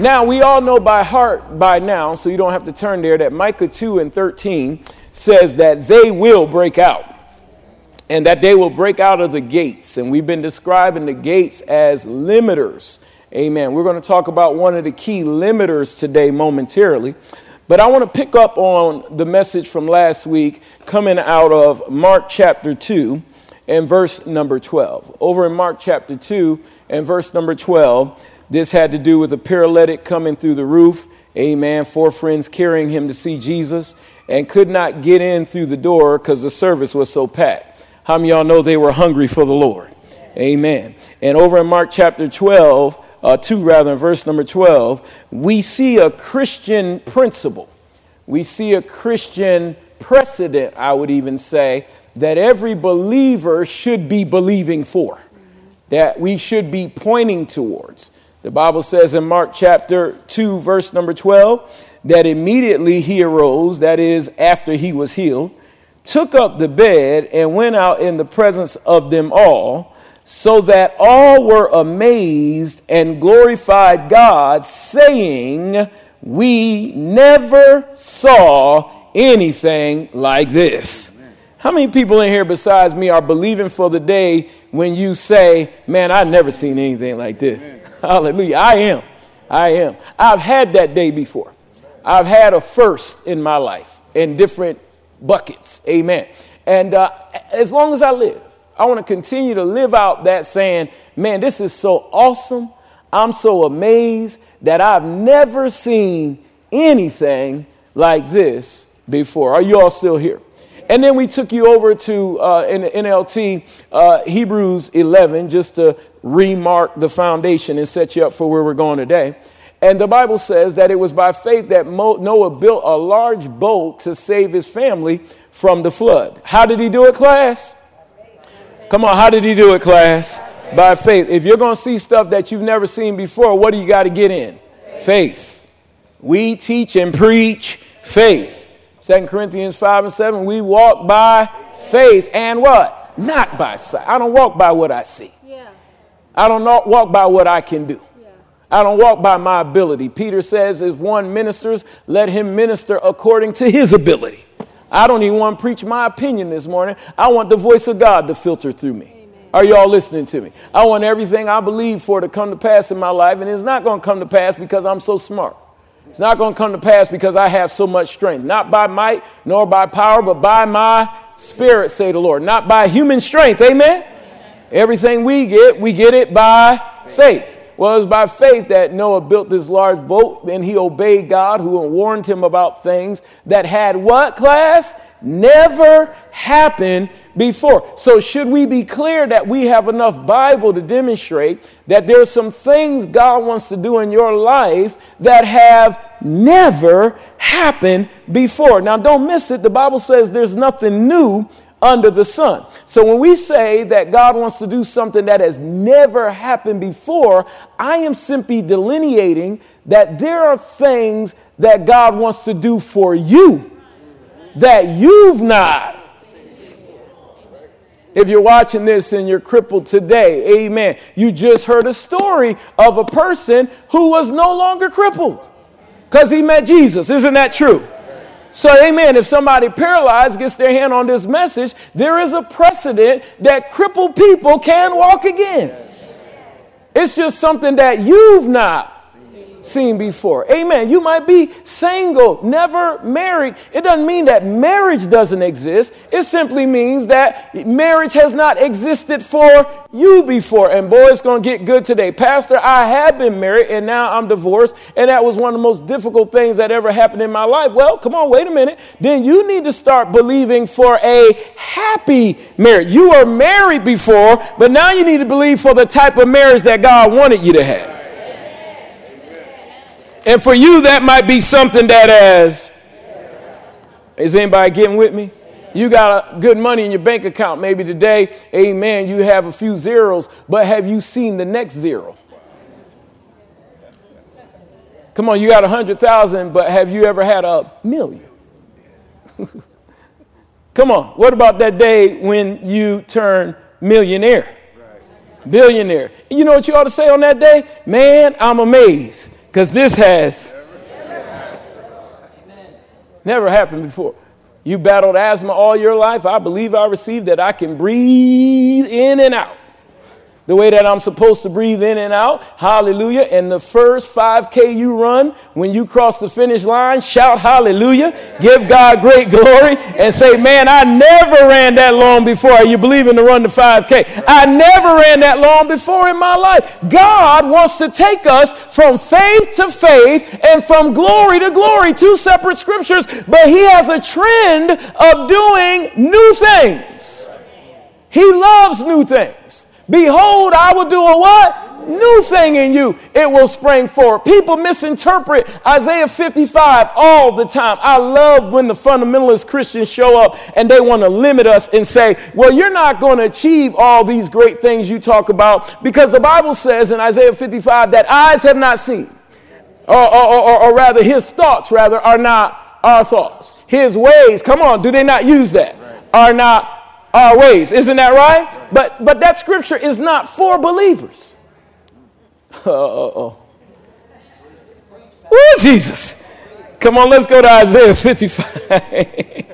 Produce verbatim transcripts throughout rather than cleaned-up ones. Now, we all know by heart by now, so you don't have to turn there, that Micah two and thirteen says that they will break out and that they will break out of the gates. And we've been describing the gates as limiters. Amen. We're going to talk about one of the key limiters today momentarily. But I want to pick up on the message from last week coming out of Mark chapter two and verse number twelve. Over in Mark chapter two and verse number twelve, this had to do with a paralytic coming through the roof. Amen. Four friends carrying him to see Jesus and could not get in through the door because the service was so packed. How many of y'all know they were hungry for the Lord? Amen. And over in Mark chapter twelve, uh, two rather, in verse number twelve, we see a Christian principle. We see a Christian precedent, I would even say, that every believer should be believing for, that we should be pointing towards. The Bible says in Mark chapter two, verse number twelve, that immediately he arose, that is, after he was healed, took up the bed and went out in the presence of them all, so that all were amazed and glorified God, saying, "We never saw anything like this." Amen. How many people in here besides me are believing for the day when you say, "Man, I've never seen anything like this"? Amen. Hallelujah. I am. I am. I've had that day before. I've had a first in my life in different buckets. Amen. And uh, as long as I live, I want to continue to live out that saying, "Man, this is so awesome. I'm so amazed that I've never seen anything like this before." Are you all still here? And then we took you over to uh, in the N L T, uh, Hebrews eleven, just to remark the foundation and set you up for where we're going today. And the Bible says that it was by faith that Mo- Noah built a large boat to save his family from the flood. How did he do it, class? Come on, how did he do it, class? By faith. If you're going to see stuff that you've never seen before, what do you got to get in? Faith. Faith. We teach and preach faith. Second Corinthians five and seven, we walk by faith and what? Not by sight. I don't walk by what I see. Yeah. I don't walk by what I can do. Yeah. I don't walk by my ability. Peter says, if one ministers, let him minister according to his ability. I don't even want to preach my opinion this morning. I want the voice of God to filter through me. Are y'all listening to me? I want everything I believe for to come to pass in my life. And it's not going to come to pass because I'm so smart. It's not going to come to pass because I have so much strength, not by might nor by power, but by my spirit, say the Lord, not by human strength. Amen. Amen. Everything we get, we get it by faith. faith. Well, it was by faith that Noah built this large boat and he obeyed God, who warned him about things that had what, class? Never happened before. So should we be clear that we have enough Bible to demonstrate that there are some things God wants to do in your life that have never happened before? Now, don't miss it. The Bible says there's nothing new under the sun. So when we say that God wants to do something that has never happened before, I am simply delineating that there are things that God wants to do for you that you've not. If you're watching this and you're crippled today, amen, you just heard a story of a person who was no longer crippled because he met Jesus. Isn't that true? So, amen, if somebody paralyzed gets their hand on this message, there is a precedent that crippled people can walk again. It's just something that you've not seen before. Amen. You might be single, never married. It doesn't mean that marriage doesn't exist. It simply means that marriage has not existed for you before. And boy, it's going to get good today. Pastor, I had been married and now I'm divorced. And that was one of the most difficult things that ever happened in my life. Well, come on, wait a minute. Then you need to start believing for a happy marriage. You were married before, but now you need to believe for the type of marriage that God wanted you to have. And for you, that might be something that has. Is anybody getting with me? You got good money in your bank account maybe today. Amen. You have a few zeros, but have you seen the next zero? Come on, you got a hundred thousand, but have you ever had a million? Come on. What about that day when you turn millionaire, billionaire? You know what you ought to say on that day? Man, I'm amazed Because this has never happened before. You battled asthma all your life. I believe I received that I can breathe in and out the way that I'm supposed to breathe in and out. Hallelujah. And the first five K you run, when you cross the finish line, shout hallelujah. Give God great glory and say, man, I never ran that long before. Are you believing to run the five K? I never ran that long before in my life. God wants to take us from faith to faith and from glory to glory, two separate scriptures, but he has a trend of doing new things. He loves new things. Behold, I will do a what? New thing in you. It will spring forward. People misinterpret Isaiah fifty-five all the time. I love when the fundamentalist Christians show up and they want to limit us and say, well, you're not going to achieve all these great things you talk about because the Bible says in Isaiah fifty-five that eyes have not seen, or, or, or, or rather his thoughts rather are not our thoughts. His ways, come on, do they not use that? Are not our ways. Isn't that right? But but that scripture is not for believers. Oh, oh, Jesus. Come on, let's go to Isaiah fifty-five.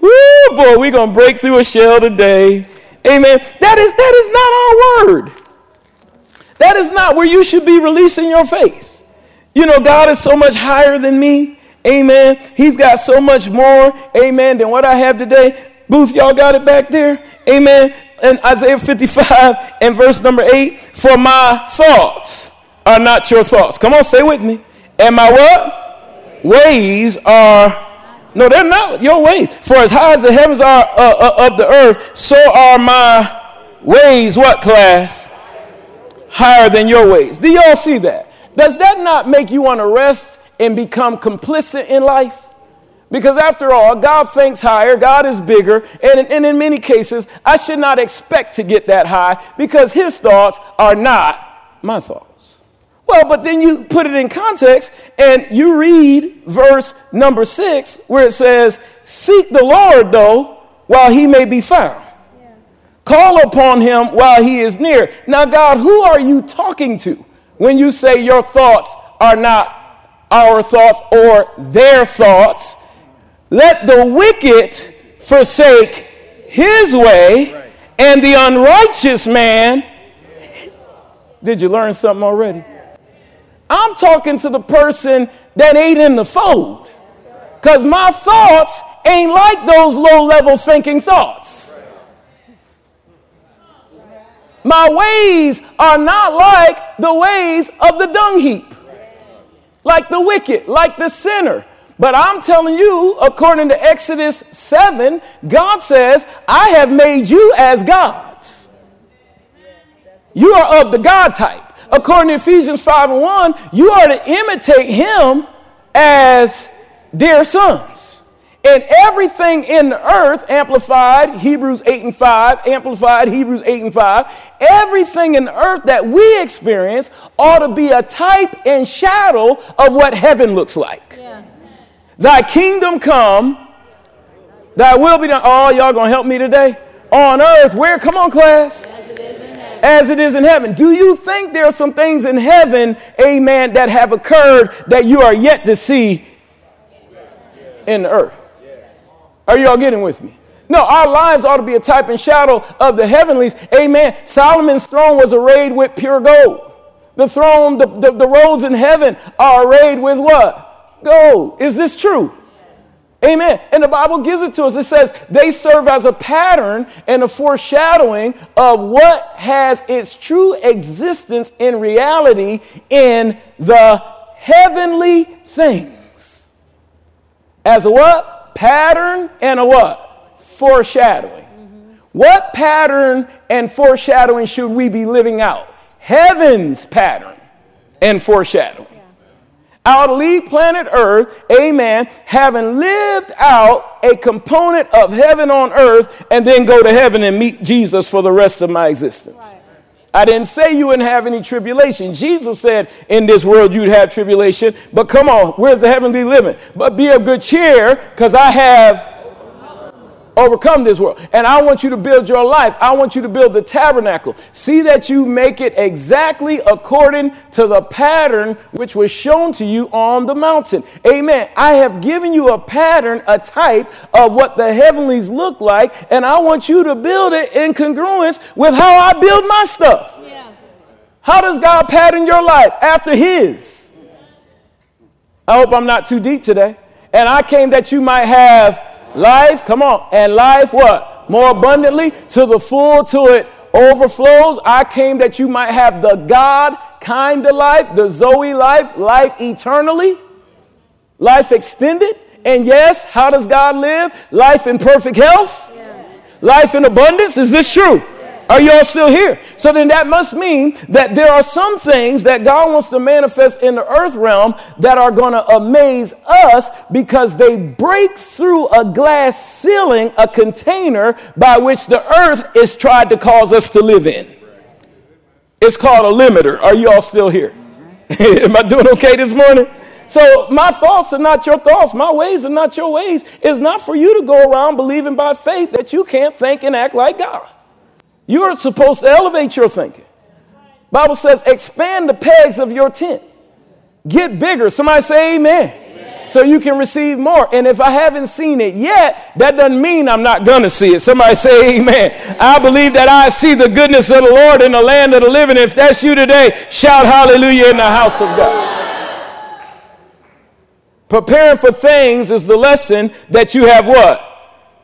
Woo, boy, we're going to break through a shell today. Amen. That is, that is not our word. That is not where you should be releasing your faith. You know, God is so much higher than me. Amen. He's got so much more, amen, than what I have today. Booth, y'all got it back there? Amen. In Isaiah fifty-five and verse number eight, for my thoughts are not your thoughts. Come on, stay with me. And my what? Ways are, no, they're not your ways. For as high as the heavens are uh, uh, of the earth, so are my ways, what class? Higher than your ways. Do y'all see that? Does that not make you want to rest and become complicit in life? Because after all, God thinks higher, God is bigger, and, and in many cases, I should not expect to get that high because his thoughts are not my thoughts. Well, but then you put it in context and you read verse number six where it says, seek the Lord, though, while he may be found. Yeah. Call upon him while he is near. Now, God, who are you talking to when you say your thoughts are not our thoughts or their thoughts? Let the wicked forsake his way and the unrighteous man. Did you learn something already? I'm talking to the person that ain't in the fold, because my thoughts ain't like those low level thinking thoughts. My ways are not like the ways of the dung heap, like the wicked, like the sinner. But I'm telling you, according to Exodus seven, God says, I have made you as gods. You are of the God type. According to Ephesians five and one, you are to imitate him as dear sons. And everything in the earth, amplified Hebrews eight and five, amplified Hebrews eight and five, everything in the earth that we experience ought to be a type and shadow of what heaven looks like. Yeah. Thy kingdom come, thy will be done. Oh, y'all going to help me today? On earth, where? Come on, class. As it is in heaven. As it is in heaven. Do you think there are some things in heaven, amen, that have occurred that you are yet to see in the earth? Are y'all getting with me? No, our lives ought to be a type and shadow of the heavenlies. Amen. Solomon's throne was arrayed with pure gold. The throne, the, the, the roads in heaven are arrayed with what? Go. Is this true? Amen. And the Bible gives it to us. It says they serve as a pattern and a foreshadowing of what has its true existence in reality in the heavenly things. As a what? Pattern and a what? Foreshadowing. Mm-hmm. What pattern and foreshadowing should we be living out? Heaven's pattern and foreshadowing. Our lead planet Earth, amen, having lived out a component of heaven on earth and then go to heaven and meet Jesus for the rest of my existence. Right. I didn't say you wouldn't have any tribulation. Jesus said in this world you'd have tribulation, but come on, where's the heavenly living? But be of good cheer because I have Overcome this world. And I want you to build your life. I want you to build the tabernacle. See that you make it exactly according to the pattern which was shown to you on the mountain. Amen. I have given you a pattern, a type of what the heavenlies look like, and I want you to build it in congruence with how I build my stuff. Yeah. How does God pattern your life after his? I hope I'm not too deep today. And I came that you might have life, come on, and life what? More abundantly, to the full, till it overflows. I came that you might have the God kind of life, the Zoe life, life eternally, life extended. And yes, how does God live? Life in perfect health, yeah. Life in abundance. Is this true? Are you all still here? So then that must mean that there are some things that God wants to manifest in the earth realm that are going to amaze us because they break through a glass ceiling, a container by which the earth is tried to cause us to live in. It's called a limiter. Are you all still here? Am I doing okay this morning? So my thoughts are not your thoughts. My ways are not your ways. It's not for you to go around believing by faith that you can't think and act like God. You are supposed to elevate your thinking. Bible says, expand the pegs of your tent. Get bigger. Somebody say amen. Amen. So you can receive more. And if I haven't seen it yet, that doesn't mean I'm not going to see it. Somebody say amen. Amen. I believe that I see the goodness of the Lord in the land of the living. If that's you today, shout hallelujah in the house of God. Amen. Preparing for things is the lesson that you have what?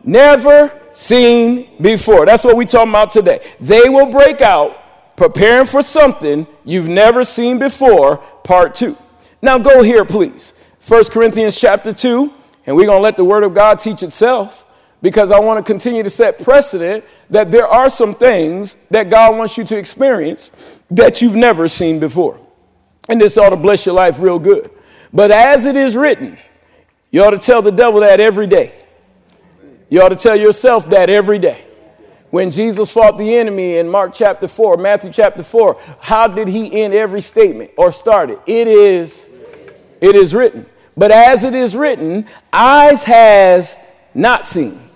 Never seen before. That's what we're talking about today. They will break out, preparing for something you've never seen before, part two. Now go here, please. First Corinthians chapter two, and we're going to let the word of God teach itself because I want to continue to set precedent that there are some things that God wants you to experience that you've never seen before. And this ought to bless your life real good. But as it is written, you ought to tell the devil that every day. You ought to tell yourself that every day. When Jesus fought the enemy in Mark chapter four, Matthew chapter four, how did he end every statement or start it? It is, it is written. But as it is written, eyes has not seen.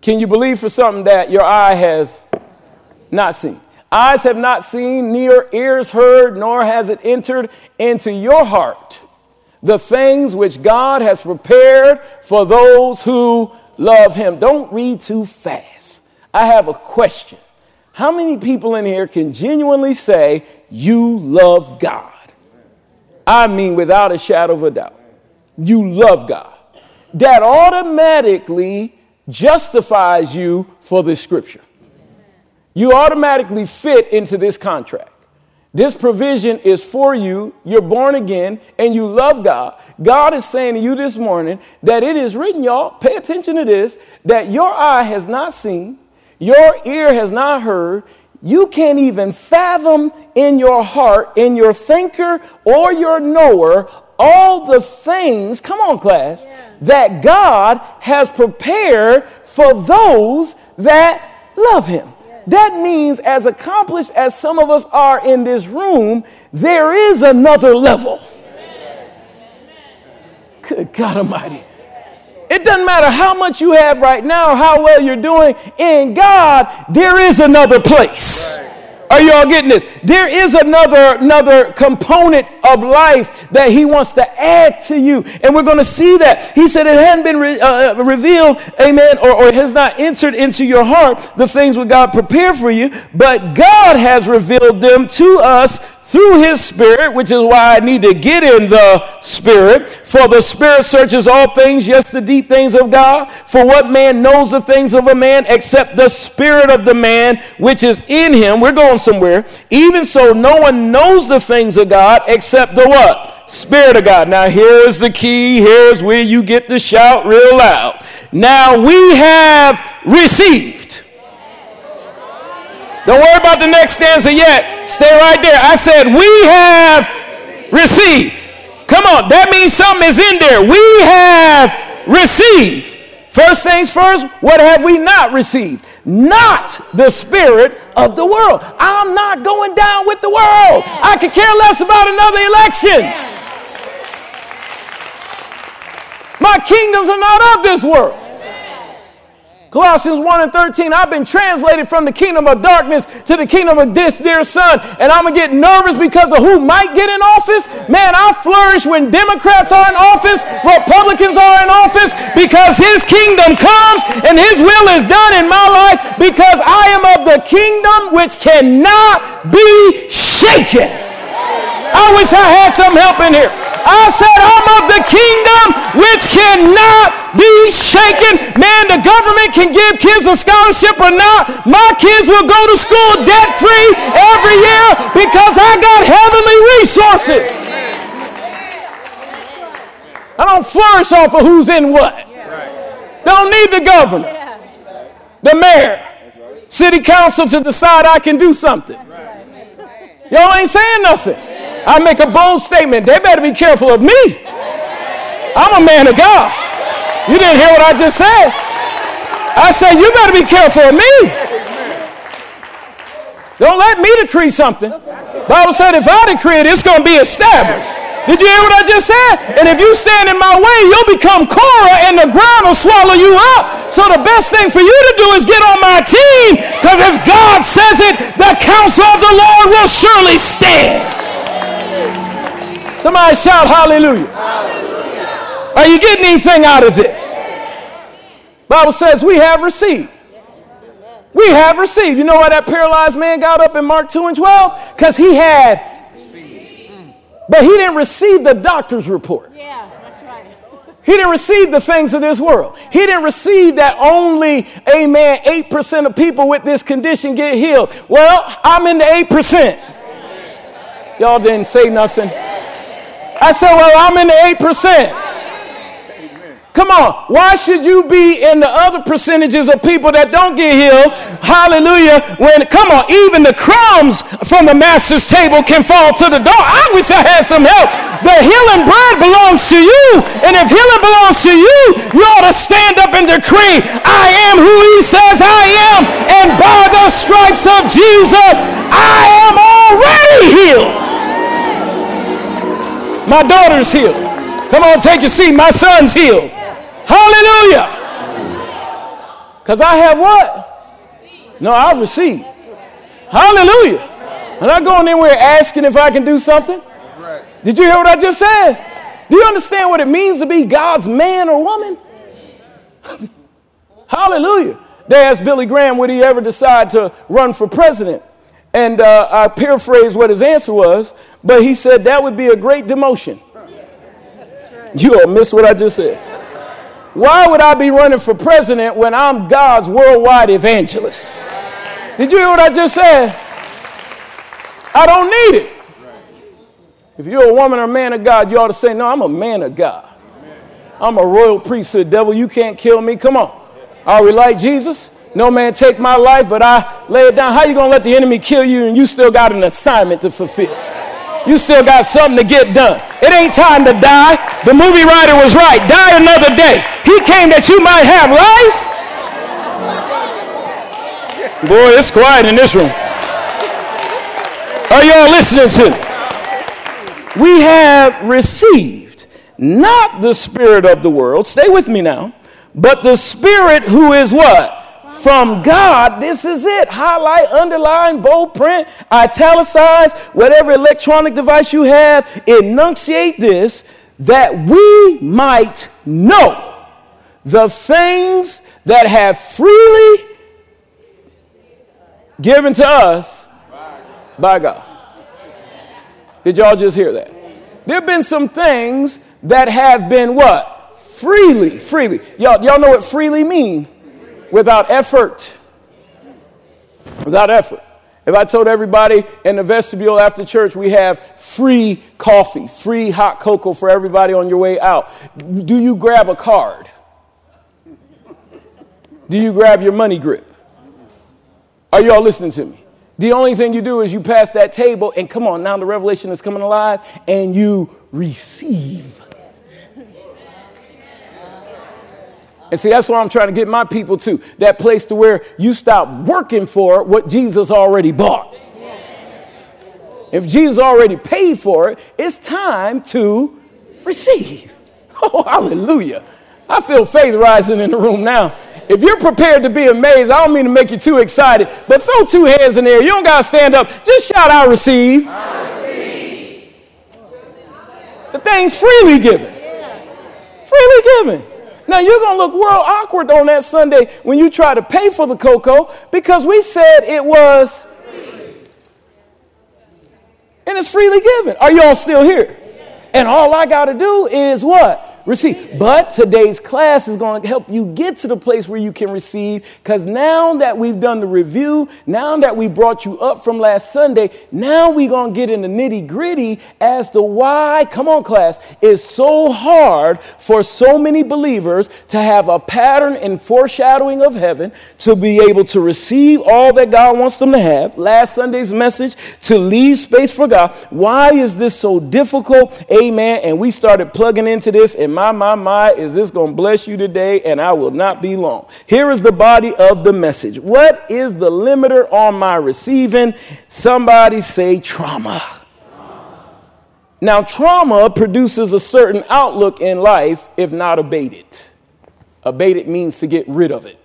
Can you believe for something that your eye has not seen? Eyes have not seen, neither ears heard, nor has it entered into your heart the things which God has prepared for those who love him. Don't read too fast. I have a question. How many people in here can genuinely say you love God? I mean, without a shadow of a doubt, you love God. That automatically justifies you for this scripture. You automatically fit into this contract. This provision is for you. You're born again and you love God. God is saying to you this morning that it is written, y'all, pay attention to this, that your eye has not seen, your ear has not heard. You can't even fathom in your heart, in your thinker or your knower, all the things, come on, class, yeah, that God has prepared for those that love him. That means as accomplished as some of us are in this room, there is another level. Amen. Good God Almighty. It doesn't matter how much you have right now, how well you're doing in God, there is another place. Are you all getting this? There is another, another component of life that he wants to add to you. And we're going to see that. He said it hadn't been re- uh, revealed, amen, or, or has not entered into your heart the things which God prepared for you, but God has revealed them to us through his spirit, which is why I need to get in the spirit. For the spirit searches all things, yes, the deep things of God. For what man knows the things of a man except the spirit of the man which is in him? We're going somewhere. Even so, no one knows the things of God except the what? Spirit of God. Now, here's the key. Here's where you get to shout real loud. Now we have received. Don't worry about the next stanza yet. Stay right there. I said, we have received. Come on. That means something is in there. We have received. First things first, what have we not received? Not the spirit of the world. I'm not going down with the world. I could care less about another election. My kingdoms are not of this world. Colossians one and thirteen, I've been translated from the kingdom of darkness to the kingdom of this dear son. And I'm going to get nervous because of who might get in office. Man, I flourish when Democrats are in office, Republicans are in office, because his kingdom comes and his will is done in my life, because I am of the kingdom which cannot be shaken. I wish I had some help in here. I said, I'm of the kingdom which cannot be shaken. Man, the government can give kids a scholarship or not. My kids will go to school debt-free every year because I got heavenly resources. I don't flourish off of who's in what. Don't need the governor, the mayor, city council to decide I can do something. Y'all ain't saying nothing. I make a bold statement. They better be careful of me. I'm a man of God. You didn't hear what I just said. I said, you better be careful of me. Don't let me decree something. Bible said, if I decree it, it's going to be established. Did you hear what I just said? And if you stand in my way, you'll become Korah and the ground will swallow you up. So the best thing for you to do is get on my team, because if God says it, the counsel of the Lord will surely stand. Somebody shout hallelujah. Hallelujah. Are you getting anything out of this? Bible says we have received. We have received. You know why that paralyzed man got up in Mark two and twelve? Because he had, but he didn't receive the doctor's report. Yeah, that's right. He didn't receive the things of this world. He didn't receive that only, amen, eight percent of people with this condition get healed. Well, I'm in the eight percent. Y'all didn't say nothing. I said, well, I'm in the eight percent. Come on. Why should you be in the other percentages of people that don't get healed? Hallelujah. When, come on, even the crumbs from the master's table can fall to the door. I wish I had some help. The healing bread belongs to you. And if healing belongs to you, you ought to stand up and decree, I am who he says I am. And by the stripes of Jesus, I am already healed. My daughter's healed. Come on, take your seat. My son's healed. Hallelujah. Because I have what? No, I've received. Hallelujah. I'm not going anywhere asking if I can do something. Did you hear what I just said? Do you understand what it means to be God's man or woman? Hallelujah. They asked Billy Graham, would he ever decide to run for president? And uh, I paraphrase what his answer was, but he said that would be a great demotion. You all missed what I just said. Why would I be running for president when I'm God's worldwide evangelist? Did you hear what I just said? I don't need it. If you're a woman or a man of God, you ought to say, no, I'm a man of God. I'm a royal priesthood. Devil, you can't kill me. Come on. Are we like Jesus? No man take my life, but I lay it down. How you going to let the enemy kill you and you still got an assignment to fulfill? You still got something to get done. It ain't time to die. The movie writer was right. Die another day. He came that you might have life. Boy, it's quiet in this room. Are y'all listening to me? We have received not the spirit of the world. Stay with me now. But the spirit who is what? From God. This is it. Highlight, underline, bold print, italicize, whatever electronic device you have, enunciate this, that we might know the things that have freely given to us by God. Did y'all just hear that? There have been some things that have been what? Freely, freely. Y'all, y'all know what freely means? Without effort. Without effort. If I told everybody in the vestibule after church, we have free coffee, free hot cocoa for everybody on your way out. Do you grab a card? Do you grab your money grip? Are y'all listening to me? The only thing you do is you pass that table and come on, now the revelation is coming alive and you receive. And see, that's why I'm trying to get my people to that place to where you stop working for what Jesus already bought. If Jesus already paid for it, it's time to receive. Oh, hallelujah. I feel faith rising in the room now. If you're prepared to be amazed, I don't mean to make you too excited, but throw two hands in there. You don't got to stand up. Just shout, I receive. I receive. The thing's freely given. Freely given. Now, you're going to look world awkward on that Sunday when you try to pay for the cocoa, because we said it was free. And it's freely given. Are you all still here? And all I got to do is what? Receive. But today's class is going to help you get to the place where you can receive, because now that we've done the review, now that we brought you up from last Sunday, now we're going to get in the nitty gritty as to why, come on class, it's so hard for so many believers to have a pattern and foreshadowing of heaven, to be able to receive all that God wants them to have. Last Sunday's message, to leave space for God. Why is this so difficult? Amen. And we started plugging into this, and my, my, my, is this going to bless you today, and I will not be long. Here is the body of the message. What is the limiter on my receiving? Somebody say trauma. trauma. Now, trauma produces a certain outlook in life if not abated. Abated means to get rid of it.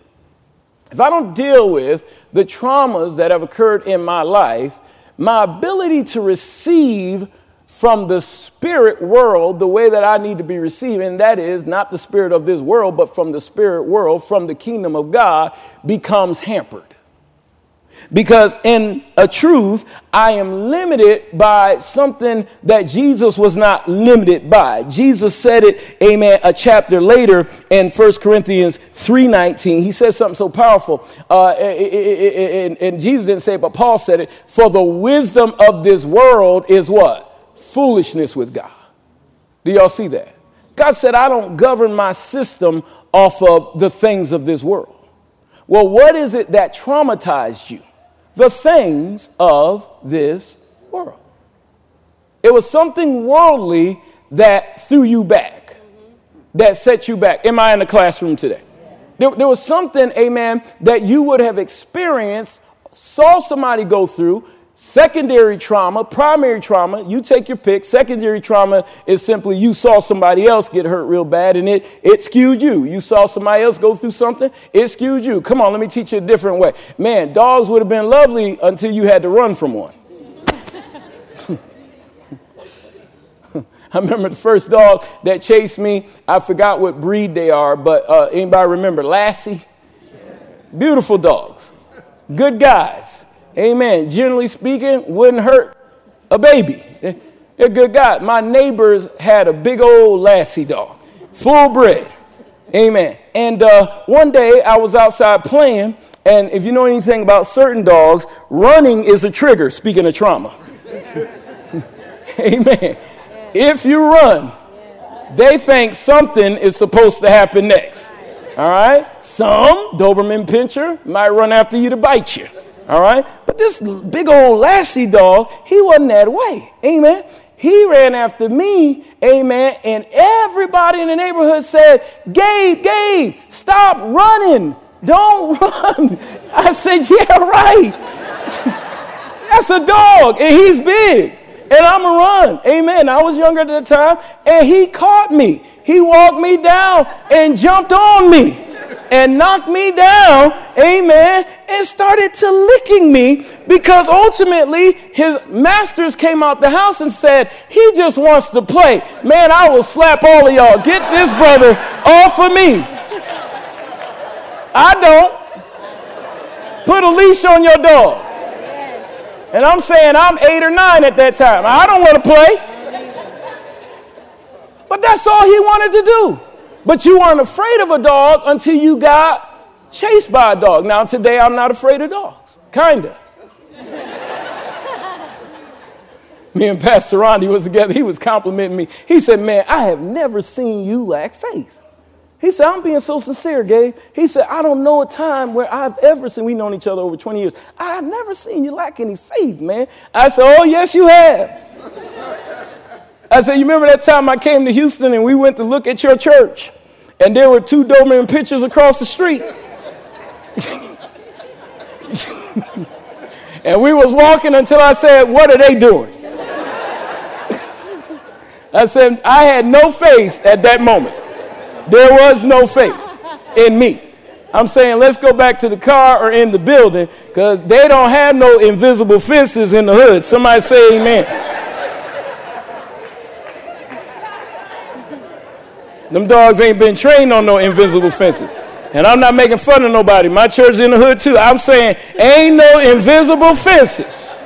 If I don't deal with the traumas that have occurred in my life, my ability to receive from the spirit world the way that I need to be receiving, that is not the spirit of this world, but from the spirit world, from the kingdom of God, becomes hampered. Because in a truth, I am limited by something that Jesus was not limited by. Jesus said it, amen, a chapter later in First Corinthians three nineteen. He said something so powerful. Uh, and, and Jesus didn't say it, but Paul said it. For the wisdom of this world is what? Foolishness with God. Do y'all see that? God said, I don't govern my system off of the things of this world. Well, what is it that traumatized you? The things of this world. It was something worldly that threw you back, that set you back. Am I in the classroom today? There, there was something, amen, that you would have experienced, saw somebody go through. Secondary trauma, primary trauma, you take your pick. Secondary trauma is simply you saw somebody else get hurt real bad and it, it skewed you. You saw somebody else go through something, it skewed you. Come on, let me teach you a different way. Man, dogs would have been lovely until you had to run from one. I remember the first dog that chased me. I forgot what breed they are, but uh, anybody remember Lassie? Beautiful dogs, good guys. Amen. Generally speaking, wouldn't hurt a baby. They're good guys. My neighbors had a big old Lassie dog, full bred. Amen. And uh, one day I was outside playing. And if you know anything about certain dogs, running is a trigger. Speaking of trauma. Amen. If you run, they think something is supposed to happen next. All right. Some Doberman pincher might run after you to bite you. All right. But this big old Lassie dog, he wasn't that way. Amen. He ran after me. Amen. And everybody in the neighborhood said, Gabe, Gabe, stop running. Don't run. I said, yeah, right. That's a dog. And he's big. And I'm a run. Amen. I was younger at the time. And he caught me. He walked me down and jumped on me. And knocked me down, amen, and started to licking me, because ultimately his masters came out the house and said, he just wants to play. Man, I will slap all of y'all. Get this brother off of me. I don't. Put a leash on your dog. And I'm saying I'm eight or nine at that time. I don't want to play. But that's all he wanted to do. But you weren't afraid of a dog until you got chased by a dog. Now, today, I'm not afraid of dogs. Kind of. Me and Pastor Ronnie was together. He was complimenting me. He said, man, I have never seen you lack faith. He said, I'm being so sincere, Gabe. He said, I don't know a time where I've ever seen, we've known each other over twenty years. I've never seen you lack any faith, man. I said, oh, yes, you have. I said, you remember that time I came to Houston and we went to look at your church and there were two Doberman pitchers across the street. And we was walking until I said, what are they doing? I said, I had no faith at that moment. There was no faith in me. I'm saying let's go back to the car or in the building, because they don't have no invisible fences in the hood. Somebody say amen. Them dogs ain't been trained on no invisible fences. And I'm not making fun of nobody. My church in the hood too. I'm saying ain't no invisible fences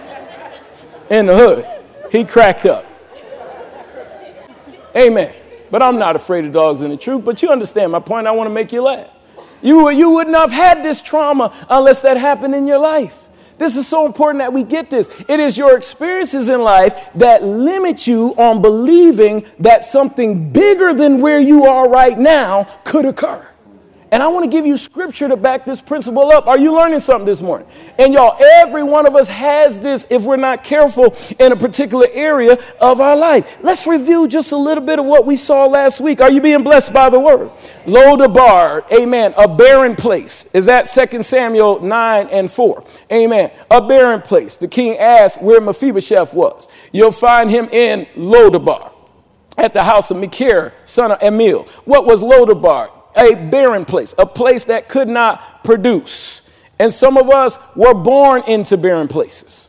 in the hood. He cracked up. Amen. But I'm not afraid of dogs in the truth. But you understand my point. I want to make you laugh. You, you wouldn't have had this trauma unless that happened in your life. This is so important that we get this. It is your experiences in life that limit you on believing that something bigger than where you are right now could occur. And I want to give you scripture to back this principle up. Are you learning something this morning? And y'all, every one of us has this if we're not careful in a particular area of our life. Let's review just a little bit of what we saw last week. Are you being blessed by the word? Lodabar, amen, a barren place. Is that Second Samuel nine and four? Amen. A barren place. The king asked where Mephibosheth was. You'll find him in Lodabar at the house of Micah, son of Emil. What was Lodabar? A barren place, a place that could not produce. And some of us were born into barren places.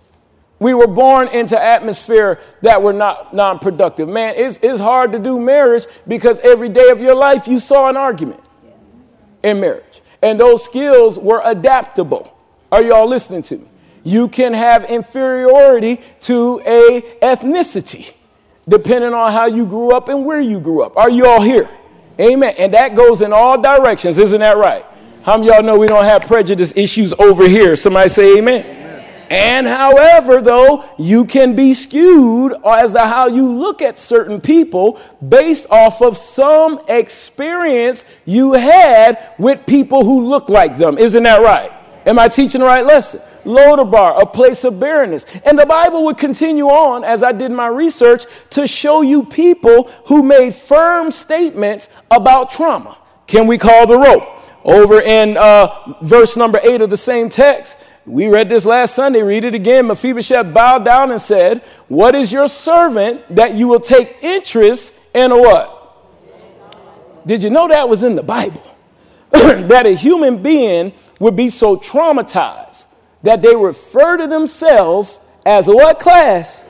We were born into atmosphere that were not non-productive. Man, it's, it's hard to do marriage because every day of your life you saw an argument in marriage. And those skills were adaptable. Are y'all listening to me? You can have inferiority to a ethnicity depending on how you grew up and where you grew up. Are you all here? Amen. And that goes in all directions. Isn't that right? How many of y'all know we don't have prejudice issues over here? Somebody say amen. Amen. And however, though, you can be skewed as to how you look at certain people based off of some experience you had with people who look like them. Isn't that right? Am I teaching the right lesson? Lodabar, a place of barrenness. And the Bible would continue on, as I did my research, to show you people who made firm statements about trauma. Can we call the rope? Over in uh, verse number eight of the same text, we read this last Sunday. Read it again. Mephibosheth bowed down and said, "What is your servant that you will take interest in a what?" Did you know that was in the Bible? That a human being would be so traumatized that they refer to themselves as a what class?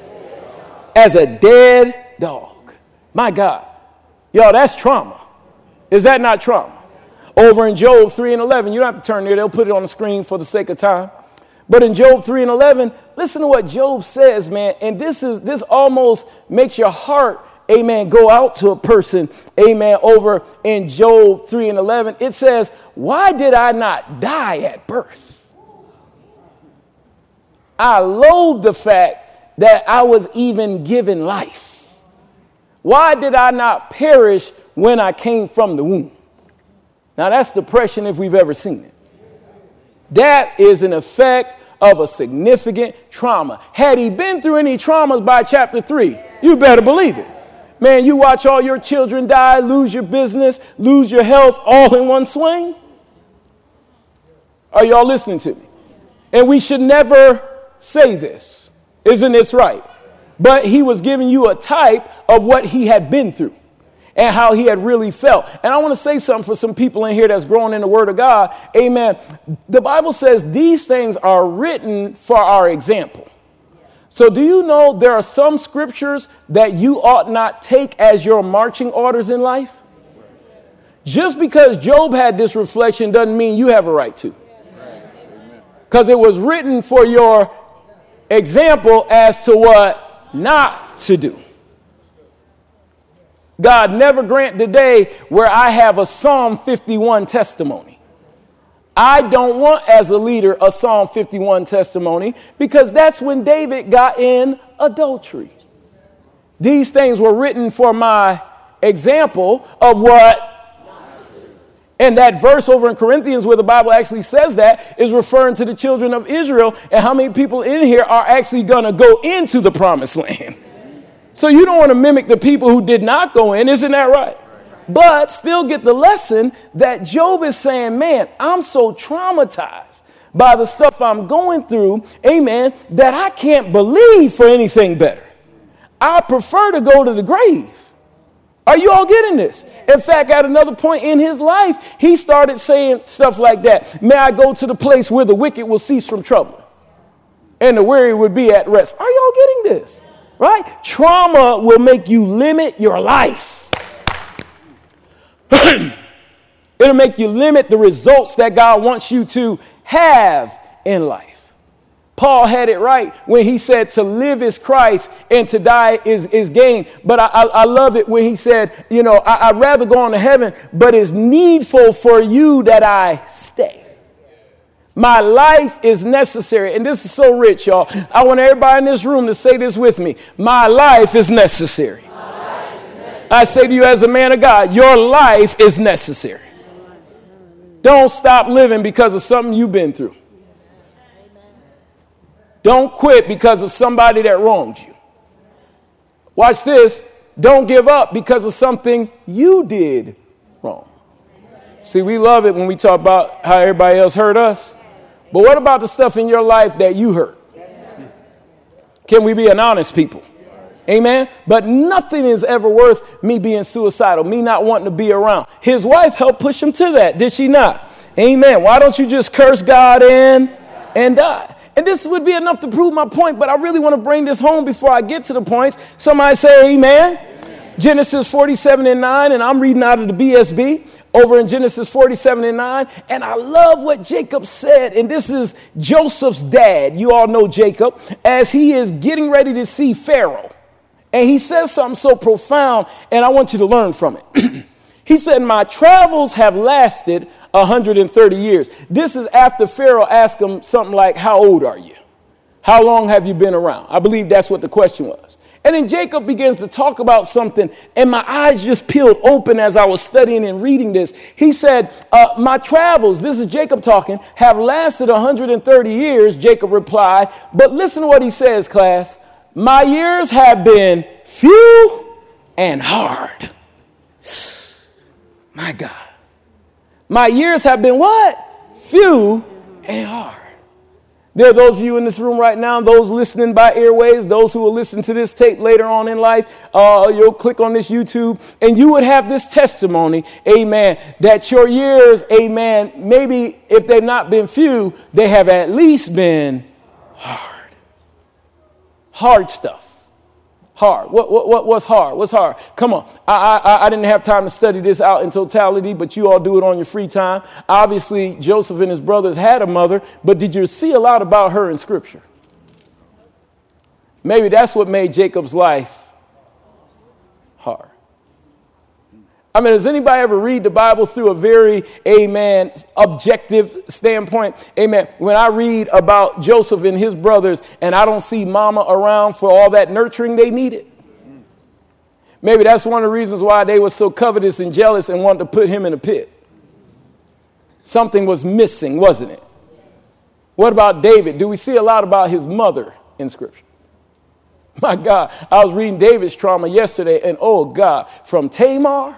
As a dead dog. My God. Y'all, that's trauma. Is that not trauma? Over in Job three and eleven, you don't have to turn there. They'll put it on the screen for the sake of time. But in Job three and eleven, listen to what Job says, man. And this is this almost makes your heart, amen, go out to a person, amen, over in Job three and eleven. It says, "Why did I not die at birth? I loathe the fact that I was even given life. Why did I not perish when I came from the womb?" Now, that's depression if we've ever seen it. That is an effect of a significant trauma. Had he been through any traumas by chapter three, you better believe it. Man, you watch all your children die, lose your business, lose your health, all in one swing. Are y'all listening to me? And we should never say this. Isn't this right? But he was giving you a type of what he had been through and how he had really felt. And I want to say something for some people in here that's growing in the word of God. Amen. The Bible says these things are written for our example. So do you know there are some scriptures that you ought not take as your marching orders in life? Just because Job had this reflection doesn't mean you have a right to. Because it was written for your example as to what not to do. God never grant the day where I have a Psalm fifty-one testimony. I don't want, as a leader, a Psalm fifty-one testimony, because that's when David got in adultery. These things were written for my example of what. And that verse over in Corinthians where the Bible actually says that is referring to the children of Israel, and how many people in here are actually going to go into the promised land. So you don't want to mimic the people who did not go in. Isn't that right? But still get the lesson that Job is saying, man, I'm so traumatized by the stuff I'm going through, amen, that I can't believe for anything better. I prefer to go to the grave Are you all getting this? In fact, at another point in his life, he started saying stuff like that. May I go to the place where the wicked will cease from trouble and the weary would be at rest. Are you all getting this? Right? Trauma will make you limit your life. It'll make you limit the results that God wants you to have in life. Paul had it right when he said to live is Christ and to die is, is gain. But I, I, I love it when he said, you know, I, I'd rather go on to heaven, but it's needful for you that I stay. My life is necessary. And this is so rich, y'all. I want everybody in this room to say this with me. My life is necessary. Life is necessary. I say to you as a man of God, your life is necessary. Don't stop living because of something you've been through. Don't quit because of somebody that wronged you. Watch this. Don't give up because of something you did wrong. See, we love it when we talk about how everybody else hurt us. But what about the stuff in your life that you hurt? Can we be an honest people? Amen. But nothing is ever worth me being suicidal, me not wanting to be around. His wife helped push him to that, did she not? Amen. Why don't you just curse God and, and die? And this would be enough to prove my point, but I really want to bring this home before I get to the points. Somebody say amen. Amen. Genesis forty-seven and nine, and I'm reading out of the B S B. Over in Genesis forty-seven and nine. And I love what Jacob said. And this is Joseph's dad. You all know Jacob, as he is getting ready to see Pharaoh. And he says something so profound, and I want you to learn from it. He said, my travels have lasted one hundred thirty years. This is after Pharaoh asked him something like, how old are you? How long have you been around? I believe that's what the question was. And then Jacob begins to talk about something, and my eyes just peeled open as I was studying and reading this. He said, uh, my travels, this is Jacob talking, have lasted one hundred thirty years, Jacob replied. But listen to what he says, class. My years have been few and hard. My God. My years have been what? Few and hard. There are those of you in this room right now, those listening by airwaves, those who will listen to this tape later on in life, uh, you'll click on this YouTube and you would have this testimony, amen, that your years, amen, maybe if they've not been few, they have at least been hard. Hard stuff. Hard. What, what, what, what's hard? What's hard? Come on. I, I, I didn't have time to study this out in totality, but you all do it on your free time. Obviously, Joseph and his brothers had a mother, but did you see a lot about her in Scripture? Maybe that's what made Jacob's life hard. I mean, does anybody ever read the Bible through a very, amen, objective standpoint? Amen. When I read about Joseph and his brothers and I don't see mama around for all that nurturing they needed. Maybe that's one of the reasons why they were so covetous and jealous and wanted to put him in a pit. Something was missing, wasn't it? What about David? Do we see a lot about his mother in Scripture? My God, I was reading David's trauma yesterday and oh God, from Tamar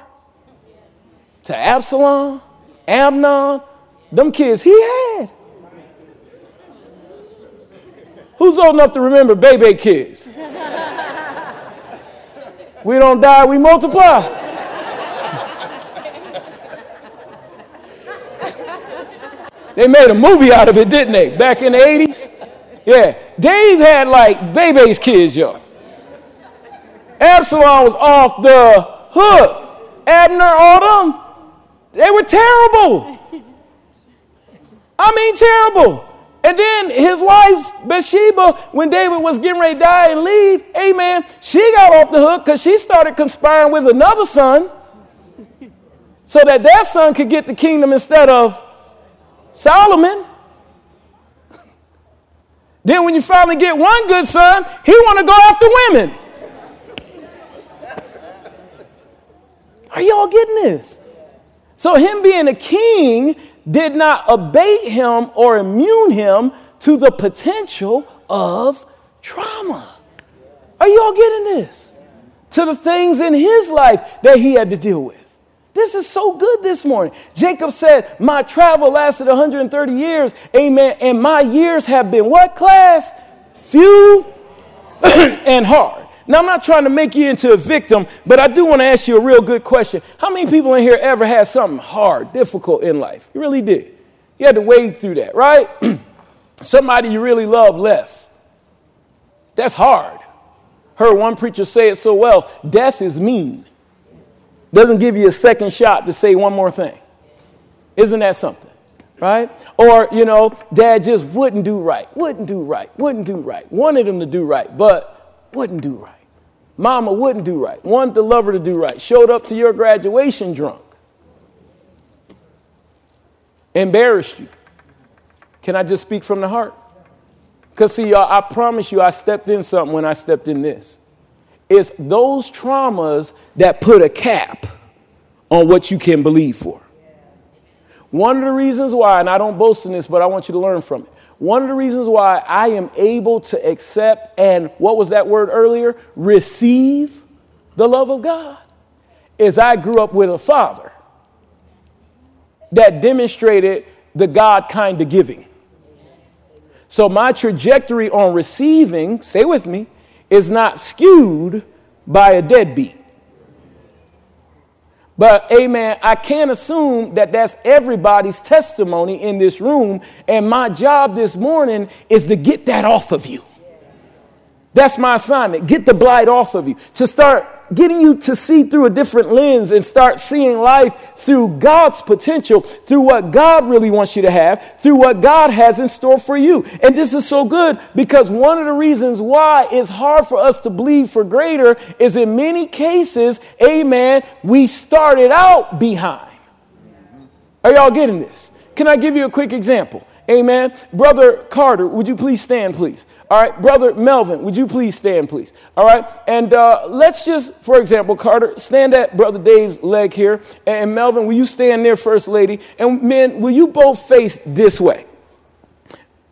to Absalom, Amnon, them kids he had. Who's old enough to remember baby kids? We don't die, we multiply. They made a movie out of it, didn't they? Back in the eighties? Yeah. Dave had like baby's kids, y'all. Absalom was off the hook. Abner, all them. They were terrible. I mean, terrible. And then his wife, Bathsheba, when David was getting ready to die and leave, amen, she got off the hook because she started conspiring with another son so that their son could get the kingdom instead of Solomon. Then when you finally get one good son, he want to go after women. Are y'all getting this? So him being a king did not abate him or immune him to the potential of trauma. Are you all getting this? To the things in his life that he had to deal with. This is so good this morning. Jacob said, my travel lasted one hundred thirty years. Amen. And my years have been what, class? Few and hard. Now, I'm not trying to make you into a victim, but I do want to ask you a real good question. How many people in here ever had something hard, difficult in life? You really did. You had to wade through that, right? Somebody you really love left. That's hard. Heard one preacher say it so well, death is mean. Doesn't give you a second shot to say one more thing. Isn't that something? Right? Or, you know, dad just wouldn't do right, wouldn't do right, wouldn't do right. Wanted him to do right, but wouldn't do right. Mama wouldn't do right. Wanted the lover to do right. Showed up to your graduation drunk. Embarrassed you. Can I just speak from the heart? Because, see, y'all, I promise you I stepped in something when I stepped in this. It's those traumas that put a cap on what you can believe for. One of the reasons why, and I don't boast in this, but I want you to learn from it. One of the reasons why I am able to accept and, what was that word earlier? Receive the love of God is I grew up with a father that demonstrated the God kind of giving. So my trajectory on receiving, stay with me, is not skewed by a deadbeat. But, amen, I can't assume that that's everybody's testimony in this room. And my job this morning is to get that off of you. That's my assignment. Get the blight off of you. To start getting you to see through a different lens and start seeing life through God's potential, through what God really wants you to have, through what God has in store for you. And this is so good because one of the reasons why it's hard for us to believe for greater is in many cases, amen, we started out behind. Are y'all getting this? Can I give you a quick example? Amen. Brother Carter, would you please stand, please? All right. Brother Melvin, would you please stand, please? All right. And uh, let's just, for example, Carter, stand at Brother Dave's leg here. And Melvin, will you stand near First Lady? And men, will you both face this way?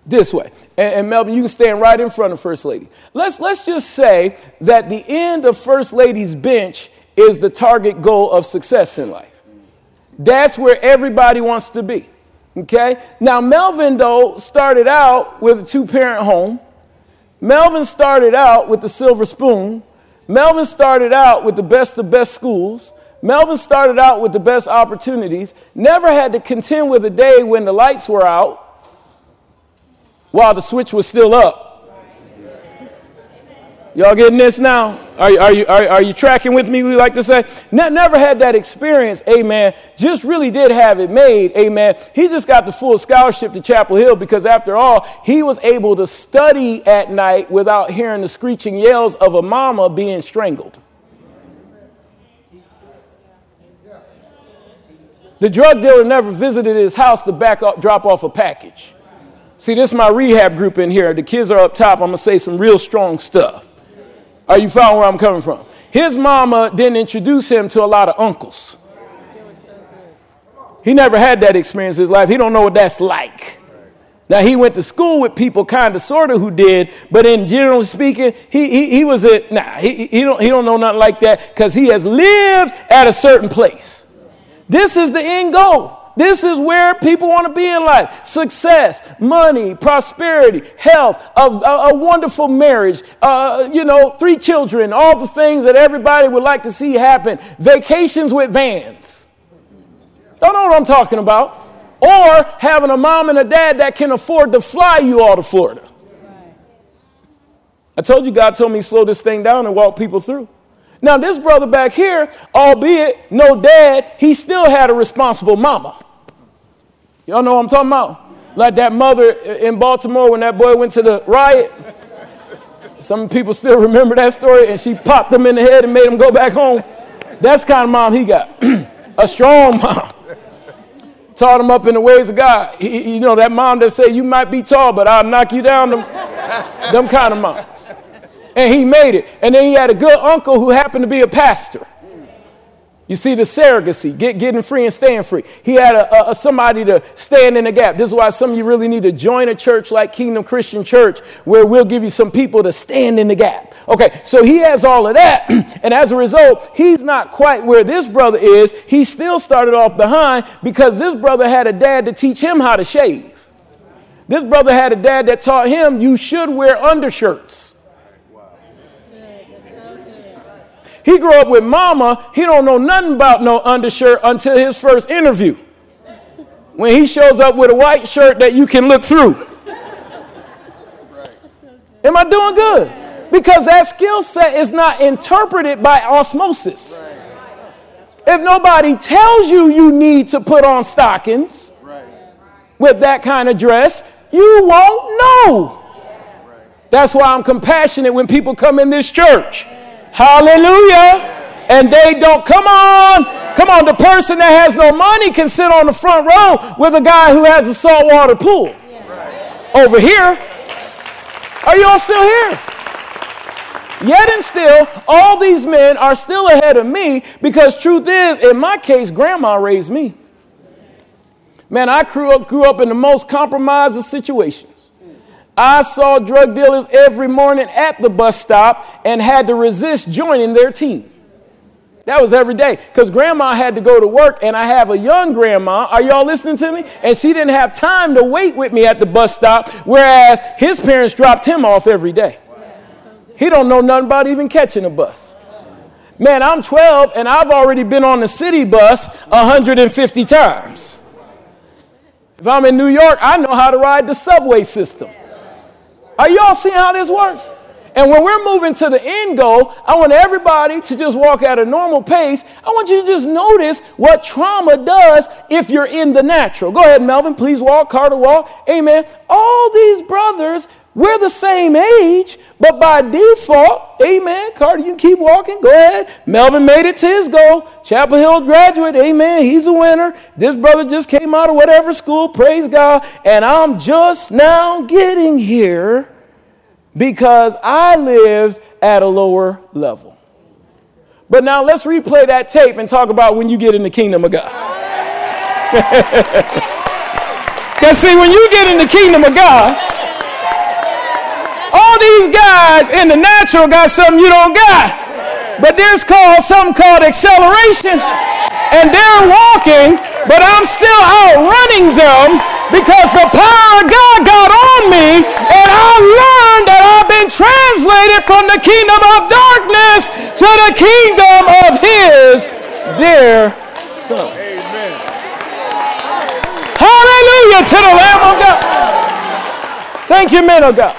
This way. And, and Melvin, you can stand right in front of First Lady. Let's let's just say that the end of First Lady's bench is the target goal of success in life. That's where everybody wants to be. OK, now, Melvin, though, started out with a two parent home. Melvin started out with the silver spoon. Melvin started out with the best of best schools. Melvin started out with the best opportunities. Never had to contend with a day when the lights were out while the switch was still up. Y'all getting this now? Are you, are you, are you, are you tracking with me, we like to say? Ne- never had that experience, amen. Just really did have it made, amen. He just got the full scholarship to Chapel Hill because, after all, he was able to study at night without hearing the screeching yells of a mama being strangled. The drug dealer never visited his house to back up, drop off a package. See, this is my rehab group in here. The kids are up top. I'm going to say some real strong stuff. Are you following where I'm coming from? His mama didn't introduce him to a lot of uncles. He never had that experience in his life. He don't know what that's like. Now, he went to school with people kind of sort of who did. But in generally speaking, he he, he was at nah, he, he don't he don't know nothing like that because he has lived at a certain place. This is the end goal. This is where people want to be in life. Success, money, prosperity, health, a, a, a wonderful marriage, uh, you know, three children, all the things that everybody would like to see happen. Vacations with vans. Y'all know what I'm talking about. Or having a mom and a dad that can afford to fly you all to Florida. I told you God told me slow this thing down and walk people through. Now, this brother back here, albeit no dad, he still had a responsible mama. Y'all know what I'm talking about? Like that mother in Baltimore when that boy went to the riot. Some people still remember that story, and she popped him in the head and made him go back home. That's the kind of mom he got. A strong mom. Taught him up in the ways of God. He, you know, that mom that say, you might be tall, but I'll knock you down. Them, them kind of moms. And he made it. And then he had a good uncle who happened to be a pastor. You see the surrogacy, get, getting free and staying free. He had a, a, somebody to stand in the gap. This is why some of you really need to join a church like Kingdom Christian Church, where we'll give you some people to stand in the gap. Okay, so he has all of that. And as a result, he's not quite where this brother is. He still started off behind because this brother had a dad to teach him how to shave. This brother had a dad that taught him you should wear undershirts. He grew up with mama. He don't know nothing about no undershirt until his first interview, when he shows up with a white shirt that you can look through. Right. Am I doing good? Because that skill set is not interpreted by osmosis. Right. If nobody tells you you need to put on stockings right. with that kind of dress, you won't know. Yes. That's why I'm compassionate when people come in this church. Yes. Hallelujah. Yes. And they don't, come on. Yes. Come on, the person that has no money can sit on the front row with a guy who has a saltwater pool. Yes. Right. Over here. Are y'all still here? Yet and still, all these men are still ahead of me, because truth is, in my case, grandma raised me. Man, I grew up, grew up in the most compromised of situations. I saw drug dealers every morning at the bus stop and had to resist joining their team. That was every day, because grandma had to go to work, and I have a young grandma. Are y'all listening to me? And she didn't have time to wait with me at the bus stop, whereas his parents dropped him off every day. He don't know nothing about even catching a bus. Man, I'm twelve and I've already been on the city bus one hundred fifty times. If I'm in New York, I know how to ride the subway system. Are y'all seeing how this works? And when we're moving to the end goal, I want everybody to just walk at a normal pace. I want you to just notice what trauma does if you're in the natural. Go ahead, Melvin, please walk, Carter walk. Amen. All these brothers, we're the same age, but by default, amen, Carter, you keep walking, go ahead. Melvin made it to his goal. Chapel Hill graduate, amen, he's a winner. This brother just came out of whatever school, praise God, and I'm just now getting here because I lived at a lower level. But now let's replay that tape and talk about when you get in the kingdom of God. Because see, when you get in the kingdom of God, all these guys in the natural got something you don't got. But there's called something called acceleration. And they're walking, but I'm still outrunning them because the power of God got on me, and I learned that I've been translated from the kingdom of darkness to the kingdom of his dear son. Amen. Hallelujah to the Lamb of God. Thank you, men of God.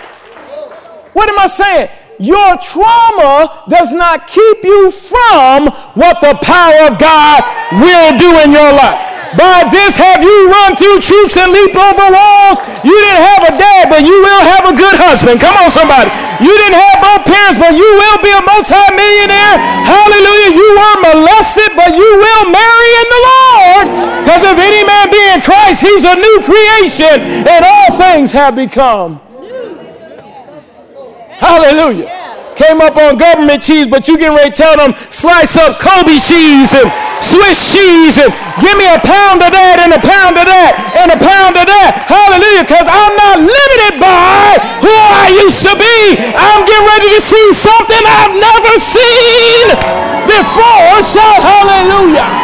What am I saying? Your trauma does not keep you from what the power of God will do in your life. By this have you run through troops and leap over walls. You didn't have a dad, but you will have a good husband. Come on, somebody. You didn't have both parents, but you will be a multi-millionaire. Hallelujah. You were molested, but you will marry in the Lord. Because if any man be in Christ, he's a new creation, and all things have become. Hallelujah. Yeah. Came up on government cheese, but you getting ready to tell them, slice up Kobe cheese and Swiss cheese and give me a pound of that and a pound of that and a pound of that. Hallelujah. Because I'm not limited by who I used to be. I'm getting ready to see something I've never seen before. Shout hallelujah.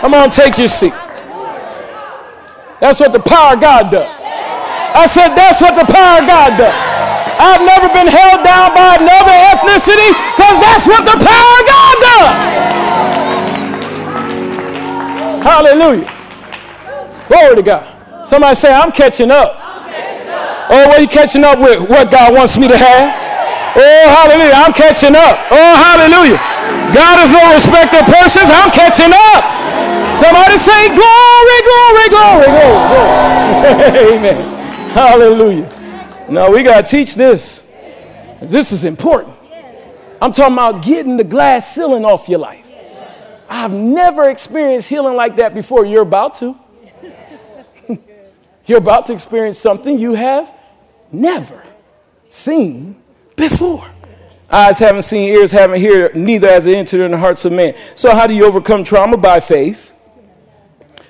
Come on, take your seat. That's what the power of God does. I said, that's what the power of God does. I've never been held down by another ethnicity, because that's what the power of God does. Hallelujah. Glory to God. Somebody say, I'm catching up. I'm catching up. Oh, what are you catching up with? What God wants me to have? Oh, hallelujah. I'm catching up. Oh, hallelujah. God is no respecter of persons. I'm catching up. Somebody say, glory, glory, glory, glory, glory. Amen. Hallelujah. No, we got to teach this. This is important. I'm talking about getting the glass ceiling off your life. I've never experienced healing like that before. You're about to. You're about to experience something you have never seen before. Eyes haven't seen, ears haven't heard, neither has it entered in the hearts of man. So how do you overcome trauma? By faith.